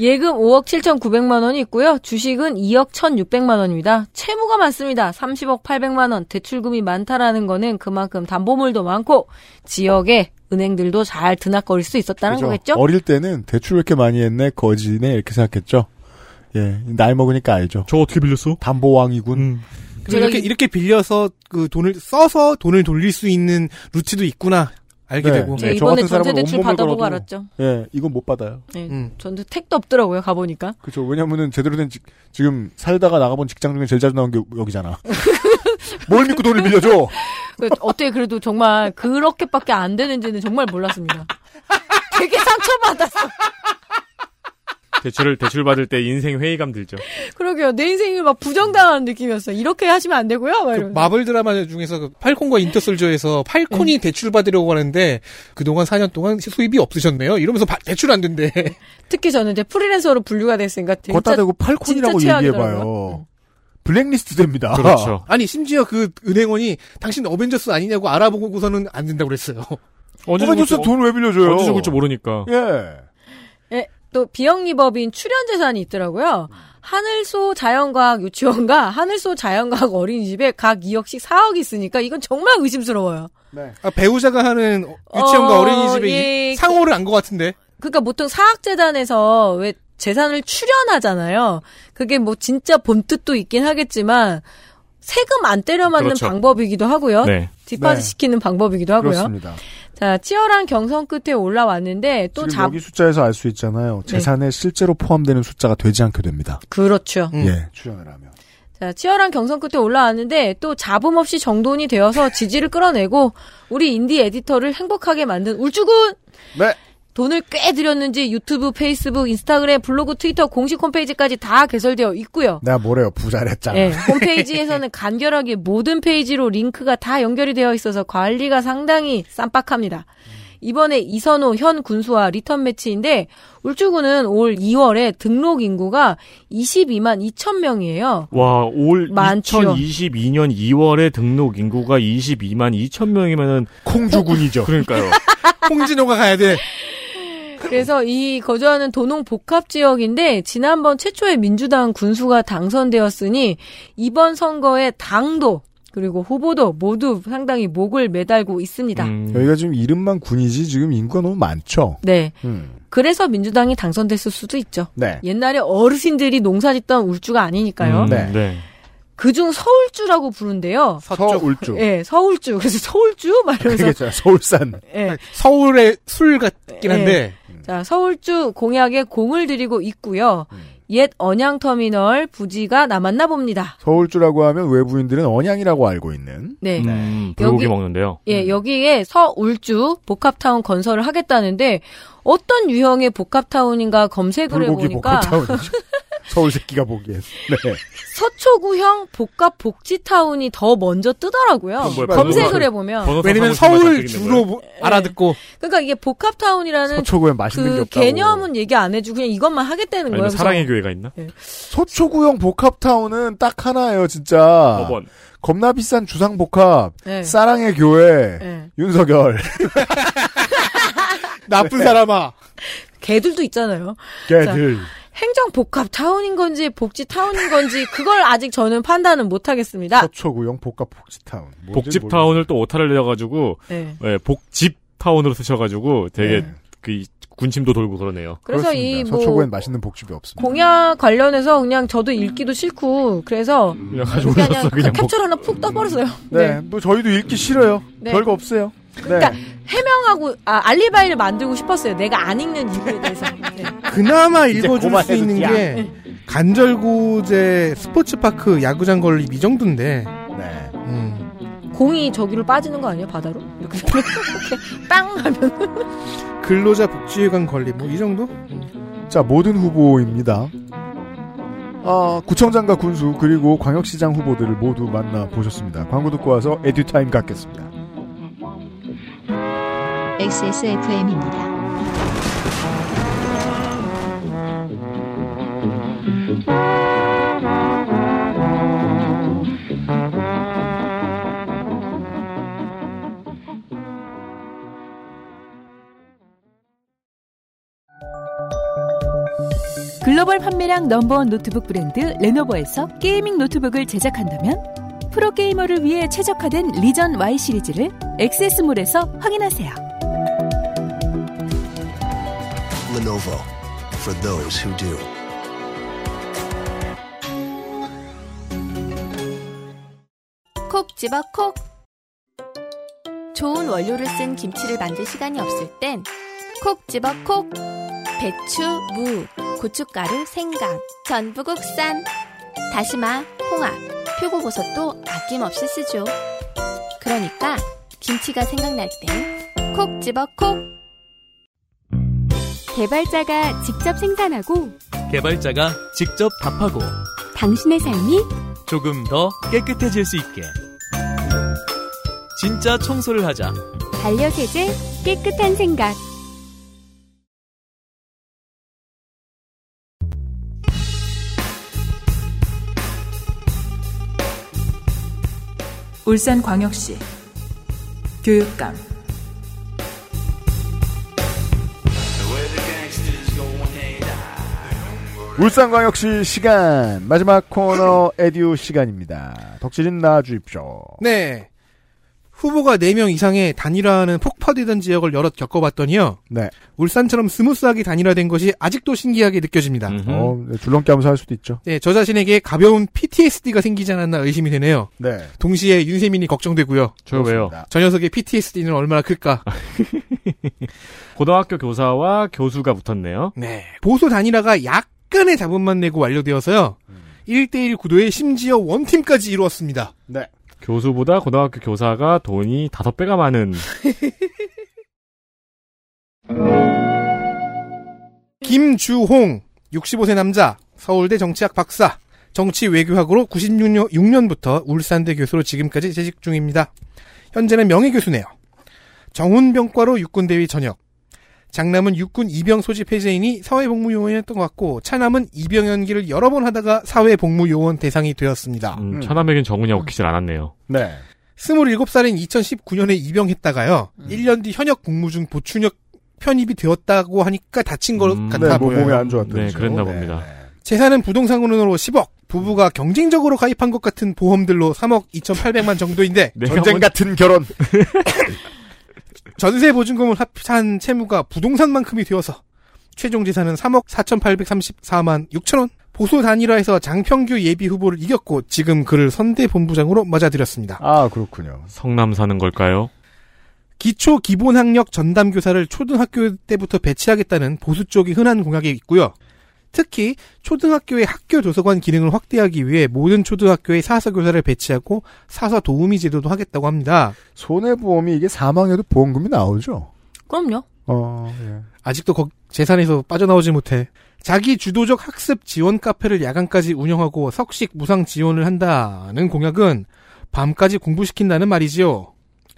예금 오억 칠천구백만 원이 있고요. 주식은 이억 천육백만 원입니다. 채무가 많습니다. 삼십억 팔백만 원. 대출금이 많다라는 거는 그만큼 담보물도 많고 지역에 은행들도 잘 드나거릴 수 있었다는 그죠. 거겠죠? 어릴 때는 대출 왜 이렇게 많이 했네? 거지네? 이렇게 생각했죠. 예, 나이 먹으니까 알죠. 저 어떻게 빌렸어? 담보왕이군. 음. 이렇게, 이렇게 빌려서 그 돈을 써서 돈을 돌릴 수 있는 루트도 있구나. 알게 네. 되고. 네, 저 이번에 전세대출 받아보고 걸어도, 알았죠. 예, 이건 못 받아요. 네, 음. 전세 택도 없더라고요, 가보니까. 그렇죠. 왜냐면은 제대로 된 지, 지금 살다가 나가본 직장 중에 제일 자주 나온 게 여기잖아. 뭘 믿고 돈을 빌려줘? 어떻게 그래도 정말 그렇게밖에 안 되는지는 정말 몰랐습니다. 되게 상처받았어. 대출을, 대출 받을 때 인생 회의감 들죠. 그러게요. 내 인생을 막 부정당하는 느낌이었어요. 이렇게 하시면 안 되고요. 그 마블 드라마 중에서 그 팔콘과 인터솔저에서 팔콘이 네. 대출 받으려고 하는데 그동안 사 년 동안 수입이 없으셨네요. 이러면서 바, 대출 안 된대. 특히 저는 이제 프리랜서로 분류가 됐으니까. 걷다 대고 팔콘이라고 얘기해봐요. 블랙리스트 됩니다. 그렇죠. 아니, 심지어 그 은행원이 당신 어벤져스 아니냐고 알아보고서는 안 된다고 그랬어요. 어벤져스 돈 왜 빌려줘요? 언제 죽을지 모르니까. 예. 예. 또 비영리법인 출연재산이 있더라고요. 하늘소 자연과학 유치원과 하늘소 자연과학 어린이집에 각 이억씩 사억이 있으니까 이건 정말 의심스러워요. 네. 아, 배우자가 하는 유치원과 어, 어린이집에 예, 상호를 안 것 같은데. 그러니까 보통 사학재단에서 왜 재산을 출연하잖아요. 그게 뭐 진짜 본뜻도 있긴 하겠지만 세금 안 때려 맞는 그렇죠. 방법이기도 하고요. 네. 뒷바지 시키는 네. 방법이기도 하고요. 그렇습니다. 자, 치열한 경선 끝에 올라왔는데 또 자... 여기 숫자에서 알 수 있잖아요. 재산에 네. 실제로 포함되는 숫자가 되지 않게 됩니다. 그렇죠. 음. 예, 출연을 하면. 자, 치열한 경선 끝에 올라왔는데 또 잡음 없이 정돈이 되어서 지지를 끌어내고 우리 인디 에디터를 행복하게 만든 울주군. 네. 돈을 꽤 들였는지 유튜브, 페이스북, 인스타그램, 블로그, 트위터 공식 홈페이지까지 다 개설되어 있고요. 내가 뭐래요? 부자랬잖아. 네, 홈페이지에서는 간결하게 모든 페이지로 링크가 다 연결이 되어 있어서 관리가 상당히 쌈박합니다. 이번에 이선호 현 군수와 리턴 매치인데 울주군은 올 이월에 등록 인구가 이십이만 이천 명이에요. 와, 올 많죠. 이천이십이 년 이월에 등록 인구가 이십이만 이천 명이면은 콩주군이죠. 그러니까요. 홍진호가 가야 돼. 그래서 이 거주하는 도농 복합 지역인데 지난번 최초의 민주당 군수가 당선되었으니 이번 선거에 당도 그리고 후보도 모두 상당히 목을 매달고 있습니다. 음. 여기가 지금 이름만 군이지 지금 인구가 너무 많죠. 네. 음. 그래서 민주당이 당선됐을 수도 있죠. 네. 옛날에 어르신들이 농사짓던 울주가 아니니까요. 음, 네. 네. 그중 서울주라고 부른대요. 서울주. 예, 네, 서울주. 그래서 서울주 말해서. 그렇죠. 서울산. 예, 네. 서울의 술 같긴 한데. 네. 자, 서울주 공약에 공을 들이고 있고요. 음. 옛 언양터미널 부지가 남았나 봅니다. 서울주라고 하면 외부인들은 언양이라고 알고 있는. 네. 음, 불고기 여기, 먹는데요. 예, 음. 여기에 서울주 복합타운 건설을 하겠다는데 어떤 유형의 복합타운인가 검색을 해보니까. 불고기 복합타운이죠. 서울 새끼가 보기엔. 네. 서초구형 복합복지타운이 더 먼저 뜨더라고요. 뭐, 검색을 해보면. 왜냐면 서울 주로 뭐, 알아듣고. 네. 그러니까 이게 복합타운이라는 서초구형 맛있는 그 게 없다고. 개념은 얘기 안 해주고 그냥 이것만 하겠다는 거예요. 사랑의 교회가 있나? 네. 서초구형 복합타운은 딱 하나예요, 진짜. 법원. 겁나 비싼 주상복합, 네. 사랑의 교회, 네. 윤석열. 나쁜 사람아. 개들도 있잖아요. 개들. 행정복합타운인 건지 복지타운인 건지 그걸 아직 저는 판단은 못하겠습니다. 서초구형 복합복지타운. 복집타운을 또 오타를 내려가지고 네. 네, 복집타운으로 쓰셔가지고 되게 네. 그 군침도 돌고 그러네요. 그래서 이 뭐 서초구엔 맛있는 복집이 없습니다. 공약 관련해서 그냥 저도 읽기도 싫고 그래서 그냥, 그냥, 그냥, 그냥 캡처 복... 하나 푹 떠버렸어요. 네. 네, 뭐 저희도 읽기 싫어요. 네. 별거 없어요. 네. 그러니까 해명하고 아, 알리바이를 만들고 싶었어요. 내가 안 읽는 이유에 대해서. 네. 그나마 읽어줄 수 있는 게 간절고제 스포츠파크 야구장 건립 이 정도인데. 네. 음. 공이 저기로 빠지는 거 아니야 바다로? 이렇게 땅 하면. 근로자 복지회관 건립 뭐 이 정도? 음. 자 모든 후보입니다. 아, 구청장과 군수 그리고 광역시장 후보들을 모두 만나 보셨습니다. 광고 듣고 와서 에듀타임 갖겠습니다. 엑스에스에프엠입니다. 글로벌 판매량 넘버원 노트북 브랜드 레노버에서 게이밍 노트북을 제작한다면 프로게이머를 위해 최적화된 리전 Y 시리즈를 엑스에스몰에서 확인하세요. Lenovo for those who do. 콕 집어 콕. 좋은 원료를 쓴 김치를 만들 시간이 없을 땐 콕 집어 콕. 배추, 무, 고춧가루, 생강, 전부 국산. 다시마, 홍합, 표고버섯도 아낌없이 쓰죠. 그러니까 김치가 생각날 땐 콕 집어 콕. 개발자가 직접 생산하고 개발자가 직접 답하고 당신의 삶이 조금 더 깨끗해질 수 있게 진짜 청소를 하자. 반려세제 깨끗한 생각. 울산광역시 교육감 울산광역시 시간 마지막 코너 에듀 시간입니다. 덕질인 나와주십시오. 네. 후보가 네 명 이상의 단일화하는 폭파되던 지역을 여럿 겪어봤더니요. 네. 울산처럼 스무스하게 단일화된 것이 아직도 신기하게 느껴집니다. 어, 네, 줄넘기하면서 할 수도 있죠. 네, 저 자신에게 가벼운 피티에스디가 생기지 않았나 의심이 되네요. 네. 동시에 윤세민이 걱정되고요. 저요 왜요? 저 녀석의 피티에스디는 얼마나 클까? 고등학교 교사와 교수가 붙었네요. 네. 보수 단일화가 약 약간의 자본만 내고 완료되어서요. 음. 일 대일 구도에 심지어 원팀까지 이루었습니다. 네. 교수보다 고등학교 교사가 돈이 다섯 배가 많은. 김주홍, 육십오 세 남자, 서울대 정치학 박사, 정치 외교학으로 구십육 년부터 울산대 교수로 지금까지 재직 중입니다. 현재는 명예교수네요. 정훈병과로 육군대위 전역. 장남은 육군 이병 소집 해제인이 사회복무요원이었던 것 같고 차남은 이병 연기를 여러 번 하다가 사회복무요원 대상이 되었습니다. 음, 차남에겐 정훈이 먹히질 않았네요. 네. 스물일곱 살인 이천십구 년에 입영했다가요. 음. 일 년 뒤 현역 복무 중 보충역 편입이 되었다고 하니까 다친 것 음, 같아 네, 보여요. 몸이 안 좋았던 네, 그랬나 네. 봅니다. 재산은 부동산으로 십억, 부부가 경쟁적으로 가입한 것 같은 보험들로 삼억 이천팔백만 정도인데 네, 전쟁 같은 결혼. 전세 보증금을 합산 채무가 부동산만큼이 되어서 최종 재산은 삼억 사천팔백삼십사만 육천원. 보수 단일화에서 장평규 예비 후보를 이겼고 지금 그를 선대 본부장으로 맞아들였습니다. 아 그렇군요. 성남 사는 걸까요? 기초 기본 학력 전담 교사를 초등학교 때부터 배치하겠다는 보수 쪽이 흔한 공약이 있고요. 특히 초등학교의 학교 도서관 기능을 확대하기 위해 모든 초등학교에 사서교사를 배치하고 사서도우미 제도도 하겠다고 합니다. 손해보험이 이게 사망해도 보험금이 나오죠? 그럼요. 어, 예. 아직도 재산에서 빠져나오지 못해 자기 주도적 학습 지원 카페를 야간까지 운영하고 석식 무상 지원을 한다는 공약은 밤까지 공부시킨다는 말이지요.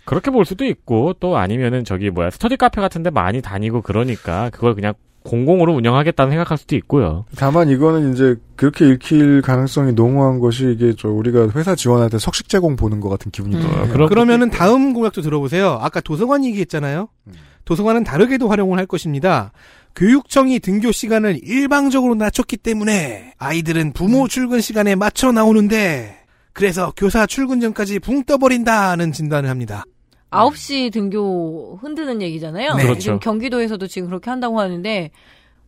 그렇게 볼 수도 있고, 또 아니면은 저기 뭐야, 스터디 카페 같은데 많이 다니고 그러니까 그걸 그냥 공공으로 운영하겠다는 생각할 수도 있고요. 다만 이거는 이제 그렇게 읽힐 가능성이 농후한 것이 이게 저 우리가 회사 지원할 때 석식 제공 보는 것 같은 기분이 들어요. 음, 그러면은 다음 공약도 들어보세요. 아까 도서관 얘기했잖아요. 음. 도서관은 다르게도 활용을 할 것입니다. 교육청이 등교 시간을 일방적으로 낮췄기 때문에 아이들은 부모 음. 출근 시간에 맞춰 나오는데 그래서 교사 출근 전까지 붕 떠버린다는 진단을 합니다. 아홉 시 등교 흔드는 얘기잖아요. 네. 그렇죠. 지금 경기도에서도 지금 그렇게 한다고 하는데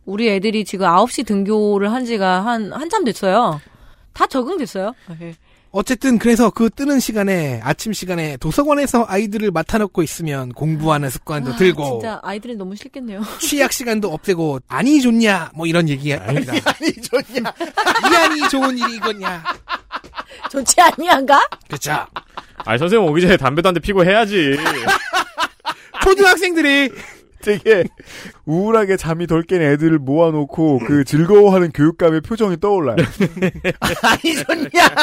우리 애들이 지금 아홉 시 등교를 한 지가 한 한참 됐어요. 다 적응됐어요. 네. 어쨌든 그래서 그 뜨는 시간에 아침 시간에 도서관에서 아이들을 맡아놓고 있으면 공부하는 습관도 아, 들고 진짜 아이들이 너무 싫겠네요. 취약 시간도 없애고 아니 좋냐 뭐 이런 얘기입니다. 아니, 아니 좋냐 이 아니 좋은 일이거냐 좋지 아니한가? 그쵸. 아니 선생님 오기 전에 담배도 한 대 피고 해야지. 초등학생들이 되게 우울하게 잠이 덜 깬 애들을 모아놓고 그 즐거워하는 교육감의 표정이 떠올라요. 아니 좋냐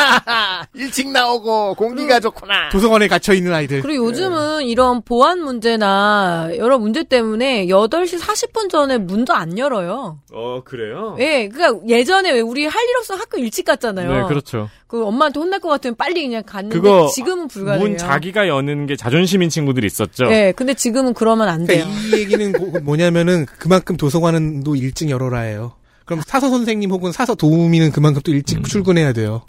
일찍 나오고 공기가 좋구나 도서관에 갇혀있는 아이들. 그리고 요즘은 네. 이런 보안 문제나 여러 문제 때문에 여덟 시 사십 분 전에 문도 안 열어요. 어 그래요? 예, 그러니까 예전에 왜 우리 할 일 없으면 학교 일찍 갔잖아요. 네 그렇죠. 그 엄마한테 혼날 것 같으면 빨리 그냥 갔는데 그거 지금은 불가능해요. 문 자기가 여는 게 자존심인 친구들이 있었죠. 네 근데 지금은 그러면 안 돼요. 이 얘기는 고, 뭐냐면은 그만큼 도서관은도 일찍 열어라예요. 그럼 사서 선생님 혹은 사서 도우미는 그만큼 또 일찍 음. 출근해야 돼요.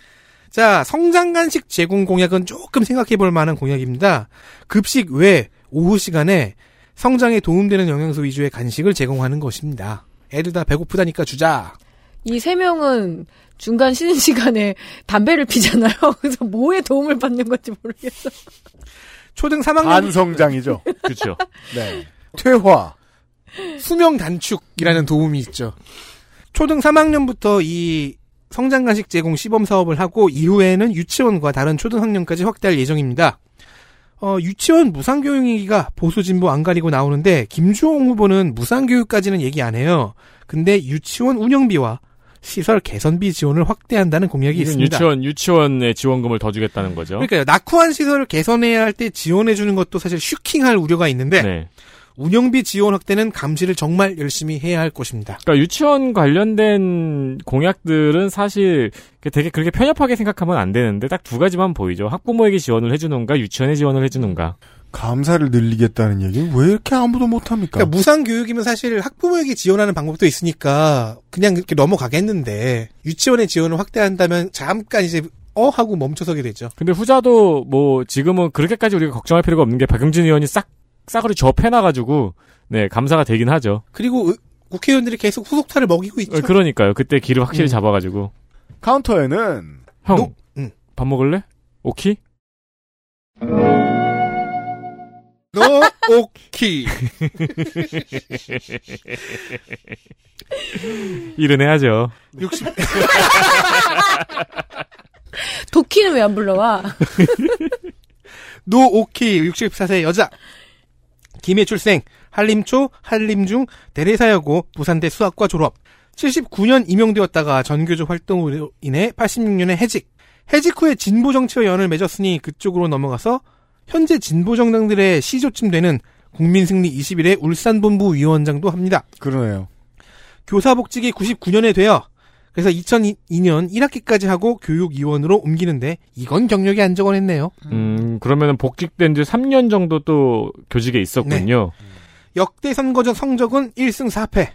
자 성장 간식 제공 공약은 조금 생각해볼 만한 공약입니다. 급식 외 오후 시간에 성장에 도움되는 영양소 위주의 간식을 제공하는 것입니다. 애들 다 배고프다니까 주자. 이 세 명은 중간 쉬는 시간에 담배를 피잖아요. 그래서 뭐에 도움을 받는 건지 모르겠어. 초등 삼 학년 반성장이죠. 그렇죠. 네. 퇴화, 수명 단축이라는 도움이 있죠. 초등 삼 학년부터 이 성장간식 제공 시범 사업을 하고 이후에는 유치원과 다른 초등학년까지 확대할 예정입니다. 어, 유치원 무상교육 얘기가 보수 진보 안 가리고 나오는데 김주홍 후보는 무상교육까지는 얘기 안 해요. 근데 유치원 운영비와 시설 개선비 지원을 확대한다는 공약이 있습니다. 유치원, 유치원의 지원금을 더 주겠다는 거죠. 그러니까요. 낙후한 시설을 개선해야 할 때 지원해주는 것도 사실 슈킹할 우려가 있는데 네. 운영비 지원 확대는 감시를 정말 열심히 해야 할 것입니다. 그러니까 유치원 관련된 공약들은 사실 되게 그렇게 편협하게 생각하면 안 되는데 딱 두 가지만 보이죠. 학부모에게 지원을 해주는가 유치원에 지원을 해주는가. 감사를 늘리겠다는 얘기는 왜 이렇게 아무도 못합니까? 그러니까 무상교육이면 사실 학부모에게 지원하는 방법도 있으니까 그냥 이렇게 넘어가겠는데 유치원의 지원을 확대한다면 잠깐 이제 어? 하고 멈춰서게 되죠. 근데 후자도 뭐 지금은 그렇게까지 우리가 걱정할 필요가 없는 게 박용진 의원이 싹 싸그리 접해놔가지고 네 감사가 되긴 하죠. 그리고 으, 국회의원들이 계속 후속타를 먹이고 있죠. 그러니까요. 그때 길을 확실히 음. 잡아가지고 카운터에는 형, 노, 응. 밥 먹을래? 오키? 노옥희 일은 해야죠. 육십 도키는 왜 안 불러와? 노옥희 육십사 세 여자 김해 출생, 한림초, 한림중, 대례사여고, 부산대 수학과 졸업. 칠십구 년 임용되었다가 전교조 활동으로 인해 팔십육 년에 해직. 해직 후에 진보정치와 연을 맺었으니 그쪽으로 넘어가서 현재 진보정당들의 시조쯤 되는 국민승리 이십일의 울산본부 위원장도 합니다. 그러네요. 교사복직이 구십구 년에 되어 그래서 이천이 년 일 학기까지 하고 교육위원으로 옮기는데 이건 경력이 안 적어냈네요. 음, 그러면 복직된 지 삼 년 정도 또 교직에 있었군요. 네. 역대 선거적 성적은 일 승 사 패.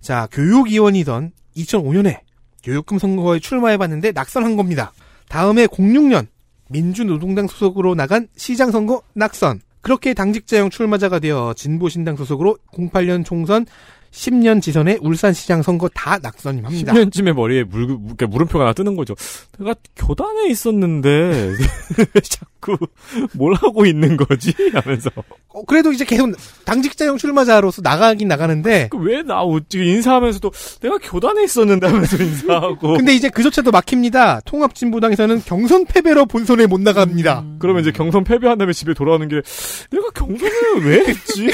자, 교육위원이던 이천오 년에 교육감 선거에 출마해봤는데 낙선한 겁니다. 다음에 공육 년 민주노동당 소속으로 나간 시장선거 낙선. 그렇게 당직자형 출마자가 되어 진보신당 소속으로 공팔 년 총선 십 년 지선에 울산시장 선거 다 낙선입니다. 십 년쯤에 머리에 물, 그러니까 물음표가 하나 뜨는 거죠. 내가 교단에 있었는데 자꾸 뭘 하고 있는 거지? 하면서 어, 그래도 이제 계속 당직자형 출마자로서 나가긴 나가는데 왜 나 인사하면서도 내가 교단에 있었는데 하면서 인사하고 근데 이제 그조차도 막힙니다. 통합진보당에서는 경선 패배로 본선에 못 나갑니다. 음. 그러면 이제 경선 패배한 다음에 집에 돌아오는 길에 내가 경선을 왜 했지?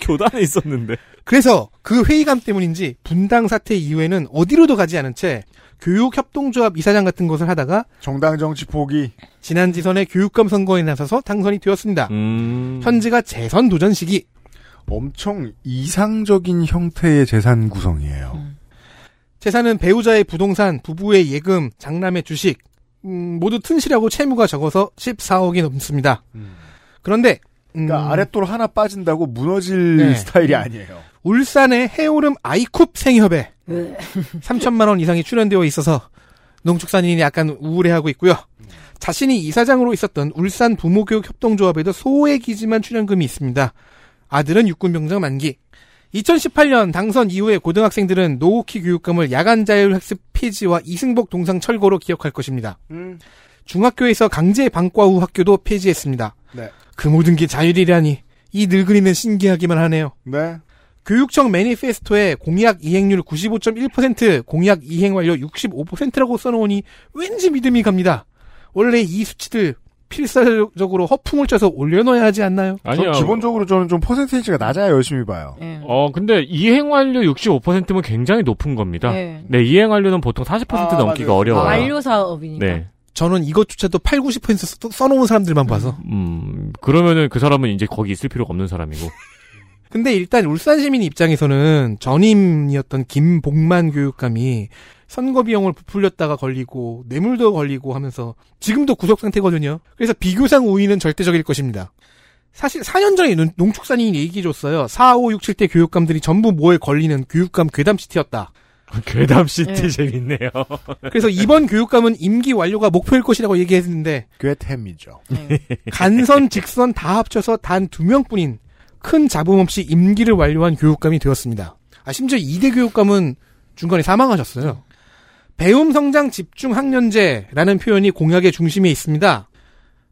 교단에 있었는데 그래서 그 회의감 때문인지 분당 사태 이후에는 어디로도 가지 않은 채 교육협동조합 이사장 같은 것을 하다가 정당 정치 포기. 지난 지선의 교육감 선거에 나서서 당선이 되었습니다. 음... 현재가 재선 도전 시기. 엄청 이상적인 형태의 재산 구성이에요. 음. 재산은 배우자의 부동산, 부부의 예금, 장남의 주식 음, 모두 튼실하고 채무가 적어서 십사억이 넘습니다. 음. 그런데 음... 그러니까 아랫돌 하나 빠진다고 무너질 네. 스타일이 아니에요. 울산의 해오름 아이쿱 생협에 삼천만 원 이상이 출연되어 있어서 농축산인이 약간 우울해하고 있고요. 자신이 이사장으로 있었던 울산 부모교육협동조합에도 소액이지만 출연금이 있습니다. 아들은 육군병장 만기. 이천십팔 년 당선 이후에 고등학생들은 노옥희 교육감을 야간자율학습 폐지와 이승복 동상 철거로 기억할 것입니다. 음. 중학교에서 강제 방과 후 학교도 폐지했습니다. 네. 그 모든 게 자율이라니 이 늙은이는 신기하기만 하네요. 네. 교육청 매니페스토에 공약 이행률 구십오 점 일 퍼센트, 공약 이행 완료 육십오 퍼센트라고 써놓으니 왠지 믿음이 갑니다. 원래 이 수치들 필사적으로 허풍을 짜서 올려놓아야 하지 않나요? 아니요. 기본적으로 저는 좀 퍼센테이지가 낮아야 열심히 봐요. 네. 어, 근데 이행 완료 육십오 퍼센트면 굉장히 높은 겁니다. 네, 네 이행 완료는 보통 사십 퍼센트 아, 넘기가 맞아요. 어려워요. 아, 완료 사업이니까. 네. 저는 이것조차도 팔십, 구십 퍼센트 써놓은 사람들만 봐서. 음, 그러면은 그 사람은 이제 거기 있을 필요가 없는 사람이고. 근데 일단 울산 시민 입장에서는 전임이었던 김복만 교육감이 선거 비용을 부풀렸다가 걸리고 뇌물도 걸리고 하면서 지금도 구속 상태거든요. 그래서 비교상 우위는 절대적일 것입니다. 사실 사 년 전에 농축산인이 얘기해줬어요. 사, 오, 육, 칠 대 교육감들이 전부 뭐에 걸리는 교육감 괴담시티였다. 괴담시티 네. 재밌네요. 그래서 이번 교육감은 임기 완료가 목표일 것이라고 얘기했는데 괴템이죠. 네. 간선, 직선 다 합쳐서 단 두 명뿐인 큰 잡음 없이 임기를 완료한 교육감이 되었습니다. 아, 심지어 이 대 교육감은 중간에 사망하셨어요. 배움 성장 집중 학년제라는 표현이 공약의 중심에 있습니다.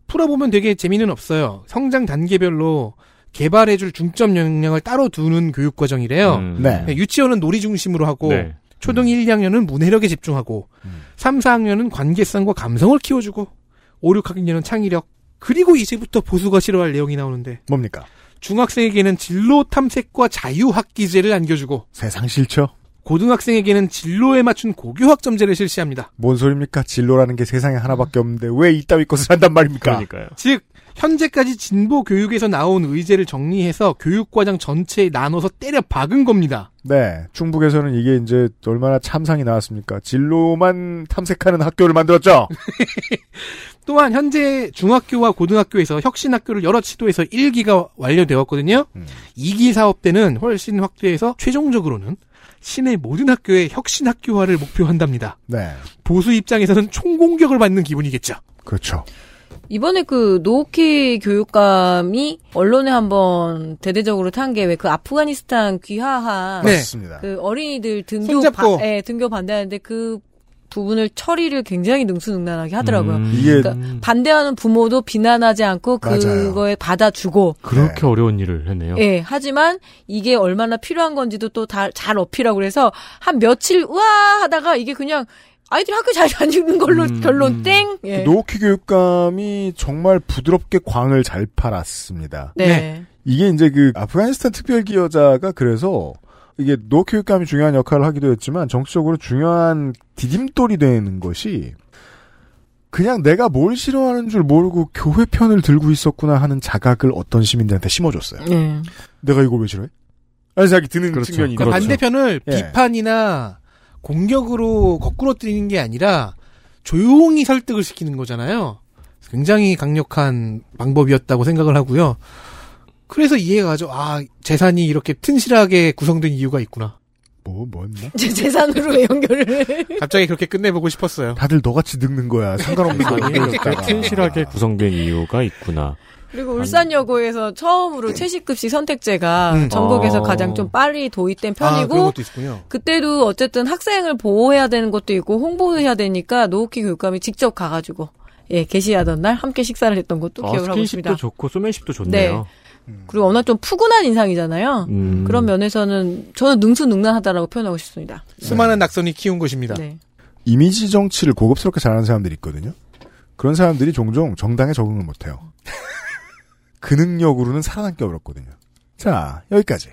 풀어보면 되게 재미는 없어요. 성장 단계별로 개발해줄 중점 역량을 따로 두는 교육과정이래요. 음, 네. 유치원은 놀이 중심으로 하고 네. 초등 일, 이 학년은 문해력에 집중하고 음. 삼, 사 학년은 관계성과 감성을 키워주고 오, 육 학년은 창의력. 그리고 이제부터 보수가 싫어할 내용이 나오는데 뭡니까? 중학생에게는 진로 탐색과 자유학기제를 안겨주고 세상 싫죠? 고등학생에게는 진로에 맞춘 고교학점제를 실시합니다. 뭔 소리입니까? 진로라는 게 세상에 하나밖에 없는데 왜 이따위 것을 한단 말입니까? 그러니까요. 즉 현재까지 진보교육에서 나온 의제를 정리해서 교육과정 전체에 나눠서 때려 박은 겁니다. 네. 충북에서는 이게 이제 얼마나 참상이 나왔습니까? 진로만 탐색하는 학교를 만들었죠. 또한 현재 중학교와 고등학교에서 혁신학교를 여러 시도에서 일 기가 완료되었거든요. 음. 이 기 사업 때는 훨씬 확대해서 최종적으로는 시내 모든 학교에 혁신학교화를 목표한답니다. 네. 보수 입장에서는 총공격을 받는 기분이겠죠. 그렇죠. 이번에 그 노오키 교육감이 언론에 한번 대대적으로 탄 게 왜 그 아프가니스탄 귀화한 네. 그 어린이들 등교 바, 예, 등교 반대하는데 그 부분을 처리를 굉장히 능수능란하게 하더라고요. 음, 이게 그러니까 반대하는 부모도 비난하지 않고 그거에 받아주고 그렇게 네. 어려운 일을 했네요. 예, 하지만 이게 얼마나 필요한 건지도 또 다 잘 어필하고 그래서 한 며칠 우와 하다가 이게 그냥 아이들이 학교 잘 다니는 걸로 음, 결론 땡. 예. 노오키 교육감이 정말 부드럽게 광을 잘 팔았습니다. 네. 네. 이게 이제 그 아프가니스탄 특별기여자가 그래서 이게 노오키 교육감이 중요한 역할을 하기도 했지만 정치적으로 중요한 디딤돌이 되는 것이 그냥 내가 뭘 싫어하는 줄 모르고 교회 편을 들고 있었구나 하는 자각을 어떤 시민들한테 심어줬어요. 음. 내가 이걸 왜 싫어해? 아니 자기 드는 그렇죠. 측면이 그러니까 그렇죠. 반대편을 예. 비판이나 공격으로 거꾸러뜨리는 게 아니라 조용히 설득을 시키는 거잖아요. 굉장히 강력한 방법이었다고 생각을 하고요. 그래서 이해가 가죠. 아, 재산이 이렇게 튼실하게 구성된 이유가 있구나. 뭐, 뭐였나? 제 재산으로 왜 연결을 해? 갑자기 그렇게 끝내보고 싶었어요. 다들 너같이 늙는 거야. 상관없는 거야. 튼실하게 구성된 이유가 있구나. 그리고 울산여고에서 처음으로 채식급식 선택제가 음. 전국에서 아. 가장 좀 빨리 도입된 편이고 아, 그런 것도 있군요. 그때도 어쨌든 학생을 보호해야 되는 것도 있고 홍보해야 되니까 노오키 교육감이 직접 가가지고 예 게시하던 날 함께 식사를 했던 것도 아, 기억을 하고 있습니다. 스킨십도 좋고 소맨십도 좋네요. 네. 그리고 워낙 좀 푸근한 인상이잖아요. 음. 그런 면에서는 저는 능수능란하다라고 표현하고 싶습니다. 수많은 낙선이 키운 것입니다. 네. 이미지 정치를 고급스럽게 잘하는 사람들이 있거든요. 그런 사람들이 종종 정당에 적응을 못해요. 그 능력으로는 살아남기 어렵거든요. 자, 여기까지.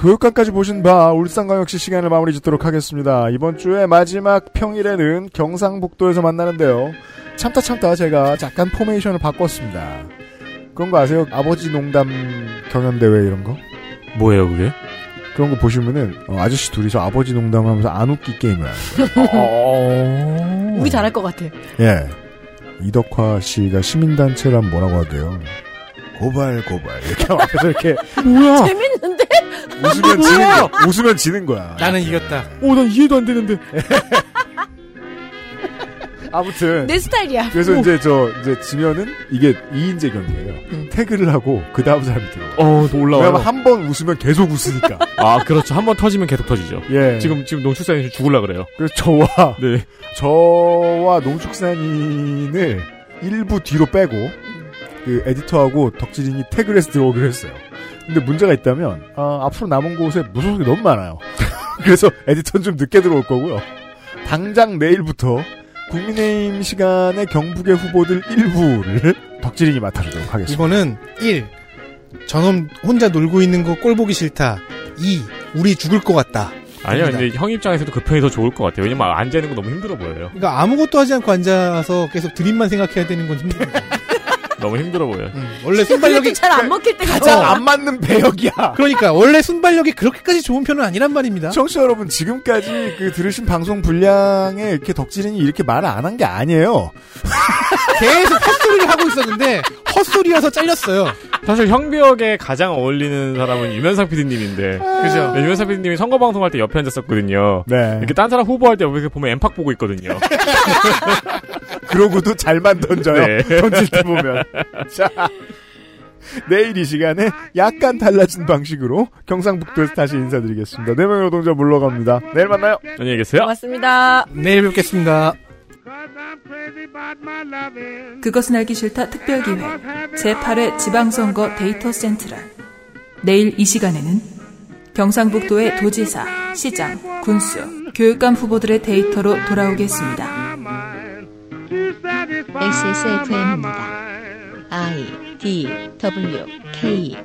교육관까지 보신 바 울산광역시 시간을 마무리 짓도록 하겠습니다. 이번 주의 마지막 평일에는 경상북도에서 만나는데요. 참다 참다 제가 잠깐 포메이션을 바꿨습니다. 그런 거 아세요? 아버지 농담 경연대회 이런 거? 뭐예요 그게? 그런 거 보시면은 어, 아저씨 둘이서 아버지 농담하면서 안 웃기 게임을 하는. 우리 잘할 것 같아. 예, 이덕화 씨가 시민단체란 뭐라고 하게요? 고발 고발 이렇게 앞에서 이렇게 뭐야? 재밌는데? 웃으면 지는 거야. 웃으면 지는 거야. 나는 이겼다. 오, 난 이해도 안 되는데. 아무튼 내 스타일이야. 그래서 오. 이제 저 이제 지면은 이게 이 인제 경기예요. 응. 태그를 하고 그 다음 사람이 들어와요. 어, 또 올라와요. 왜냐면 한 번 웃으면 계속 웃으니까. 아, 그렇죠. 한 번 터지면 계속 터지죠. 예. 지금 지금 농축산인이 죽을라 그래요. 그래서 저와 네. 저와 농축산인을 일부 뒤로 빼고 그 에디터하고 덕질인이 태그를 해서 들어오기로 했어요. 근데 문제가 있다면 어, 앞으로 남은 곳에 무소속이 너무 많아요. 그래서 에디터는 좀 늦게 들어올 거고요. 당장 내일부터 국민의힘 시간에 경북의 후보들 일부를 덕질인이 맡아주도록 하겠습니다. 이거는 일. 저놈 혼자 놀고 있는 거 꼴 보기 싫다. 이. 우리 죽을 것 같다. 아니요. 근데 형 입장에서도 그 편이 더 좋을 것 같아요. 왜냐면 앉아 있는 거 너무 힘들어 보여요. 그러니까 아무것도 하지 않고 앉아서 계속 드림만 생각해야 되는 건 힘들어요. 너무 힘들어 보여. 응. 원래 순발력이 잘 안 먹힐 때가 가장 안 맞는 배역이야. 그러니까 원래 순발력이 그렇게까지 좋은 편은 아니란 말입니다. 청취자 여러분, 지금까지 그 들으신 방송 분량에 이렇게 덕질인이 이렇게 말을 안 한 게 아니에요. 계속 헛소리를 하고 있었는데 헛소리여서 잘렸어요. 사실 형 배역에 가장 어울리는 사람은 유면상 피디님인데, 그죠? 네, 유면상 피디님이 선거 방송할 때 옆에 앉았었거든요. 네. 이렇게 딴 사람 후보할 때 옆에서 보면 엠팍 보고 있거든요. 그러고도 잘만 던져요. 네. 던질 때 보면. 자, 내일 이 시간에 약간 달라진 방식으로 경상북도에서 다시 인사드리겠습니다. 네 명의 노동자 물러갑니다. 내일 만나요. 안녕히 계세요. 고맙습니다. 내일 뵙겠습니다. 그것은 알기 싫다 특별기획 제팔 회 지방선거 데이터 센트럴. 내일 이 시간에는 경상북도의 도지사, 시장, 군수, 교육감 후보들의 데이터로 돌아오겠습니다. 엑스에스에프엠입니다. I, D, W, K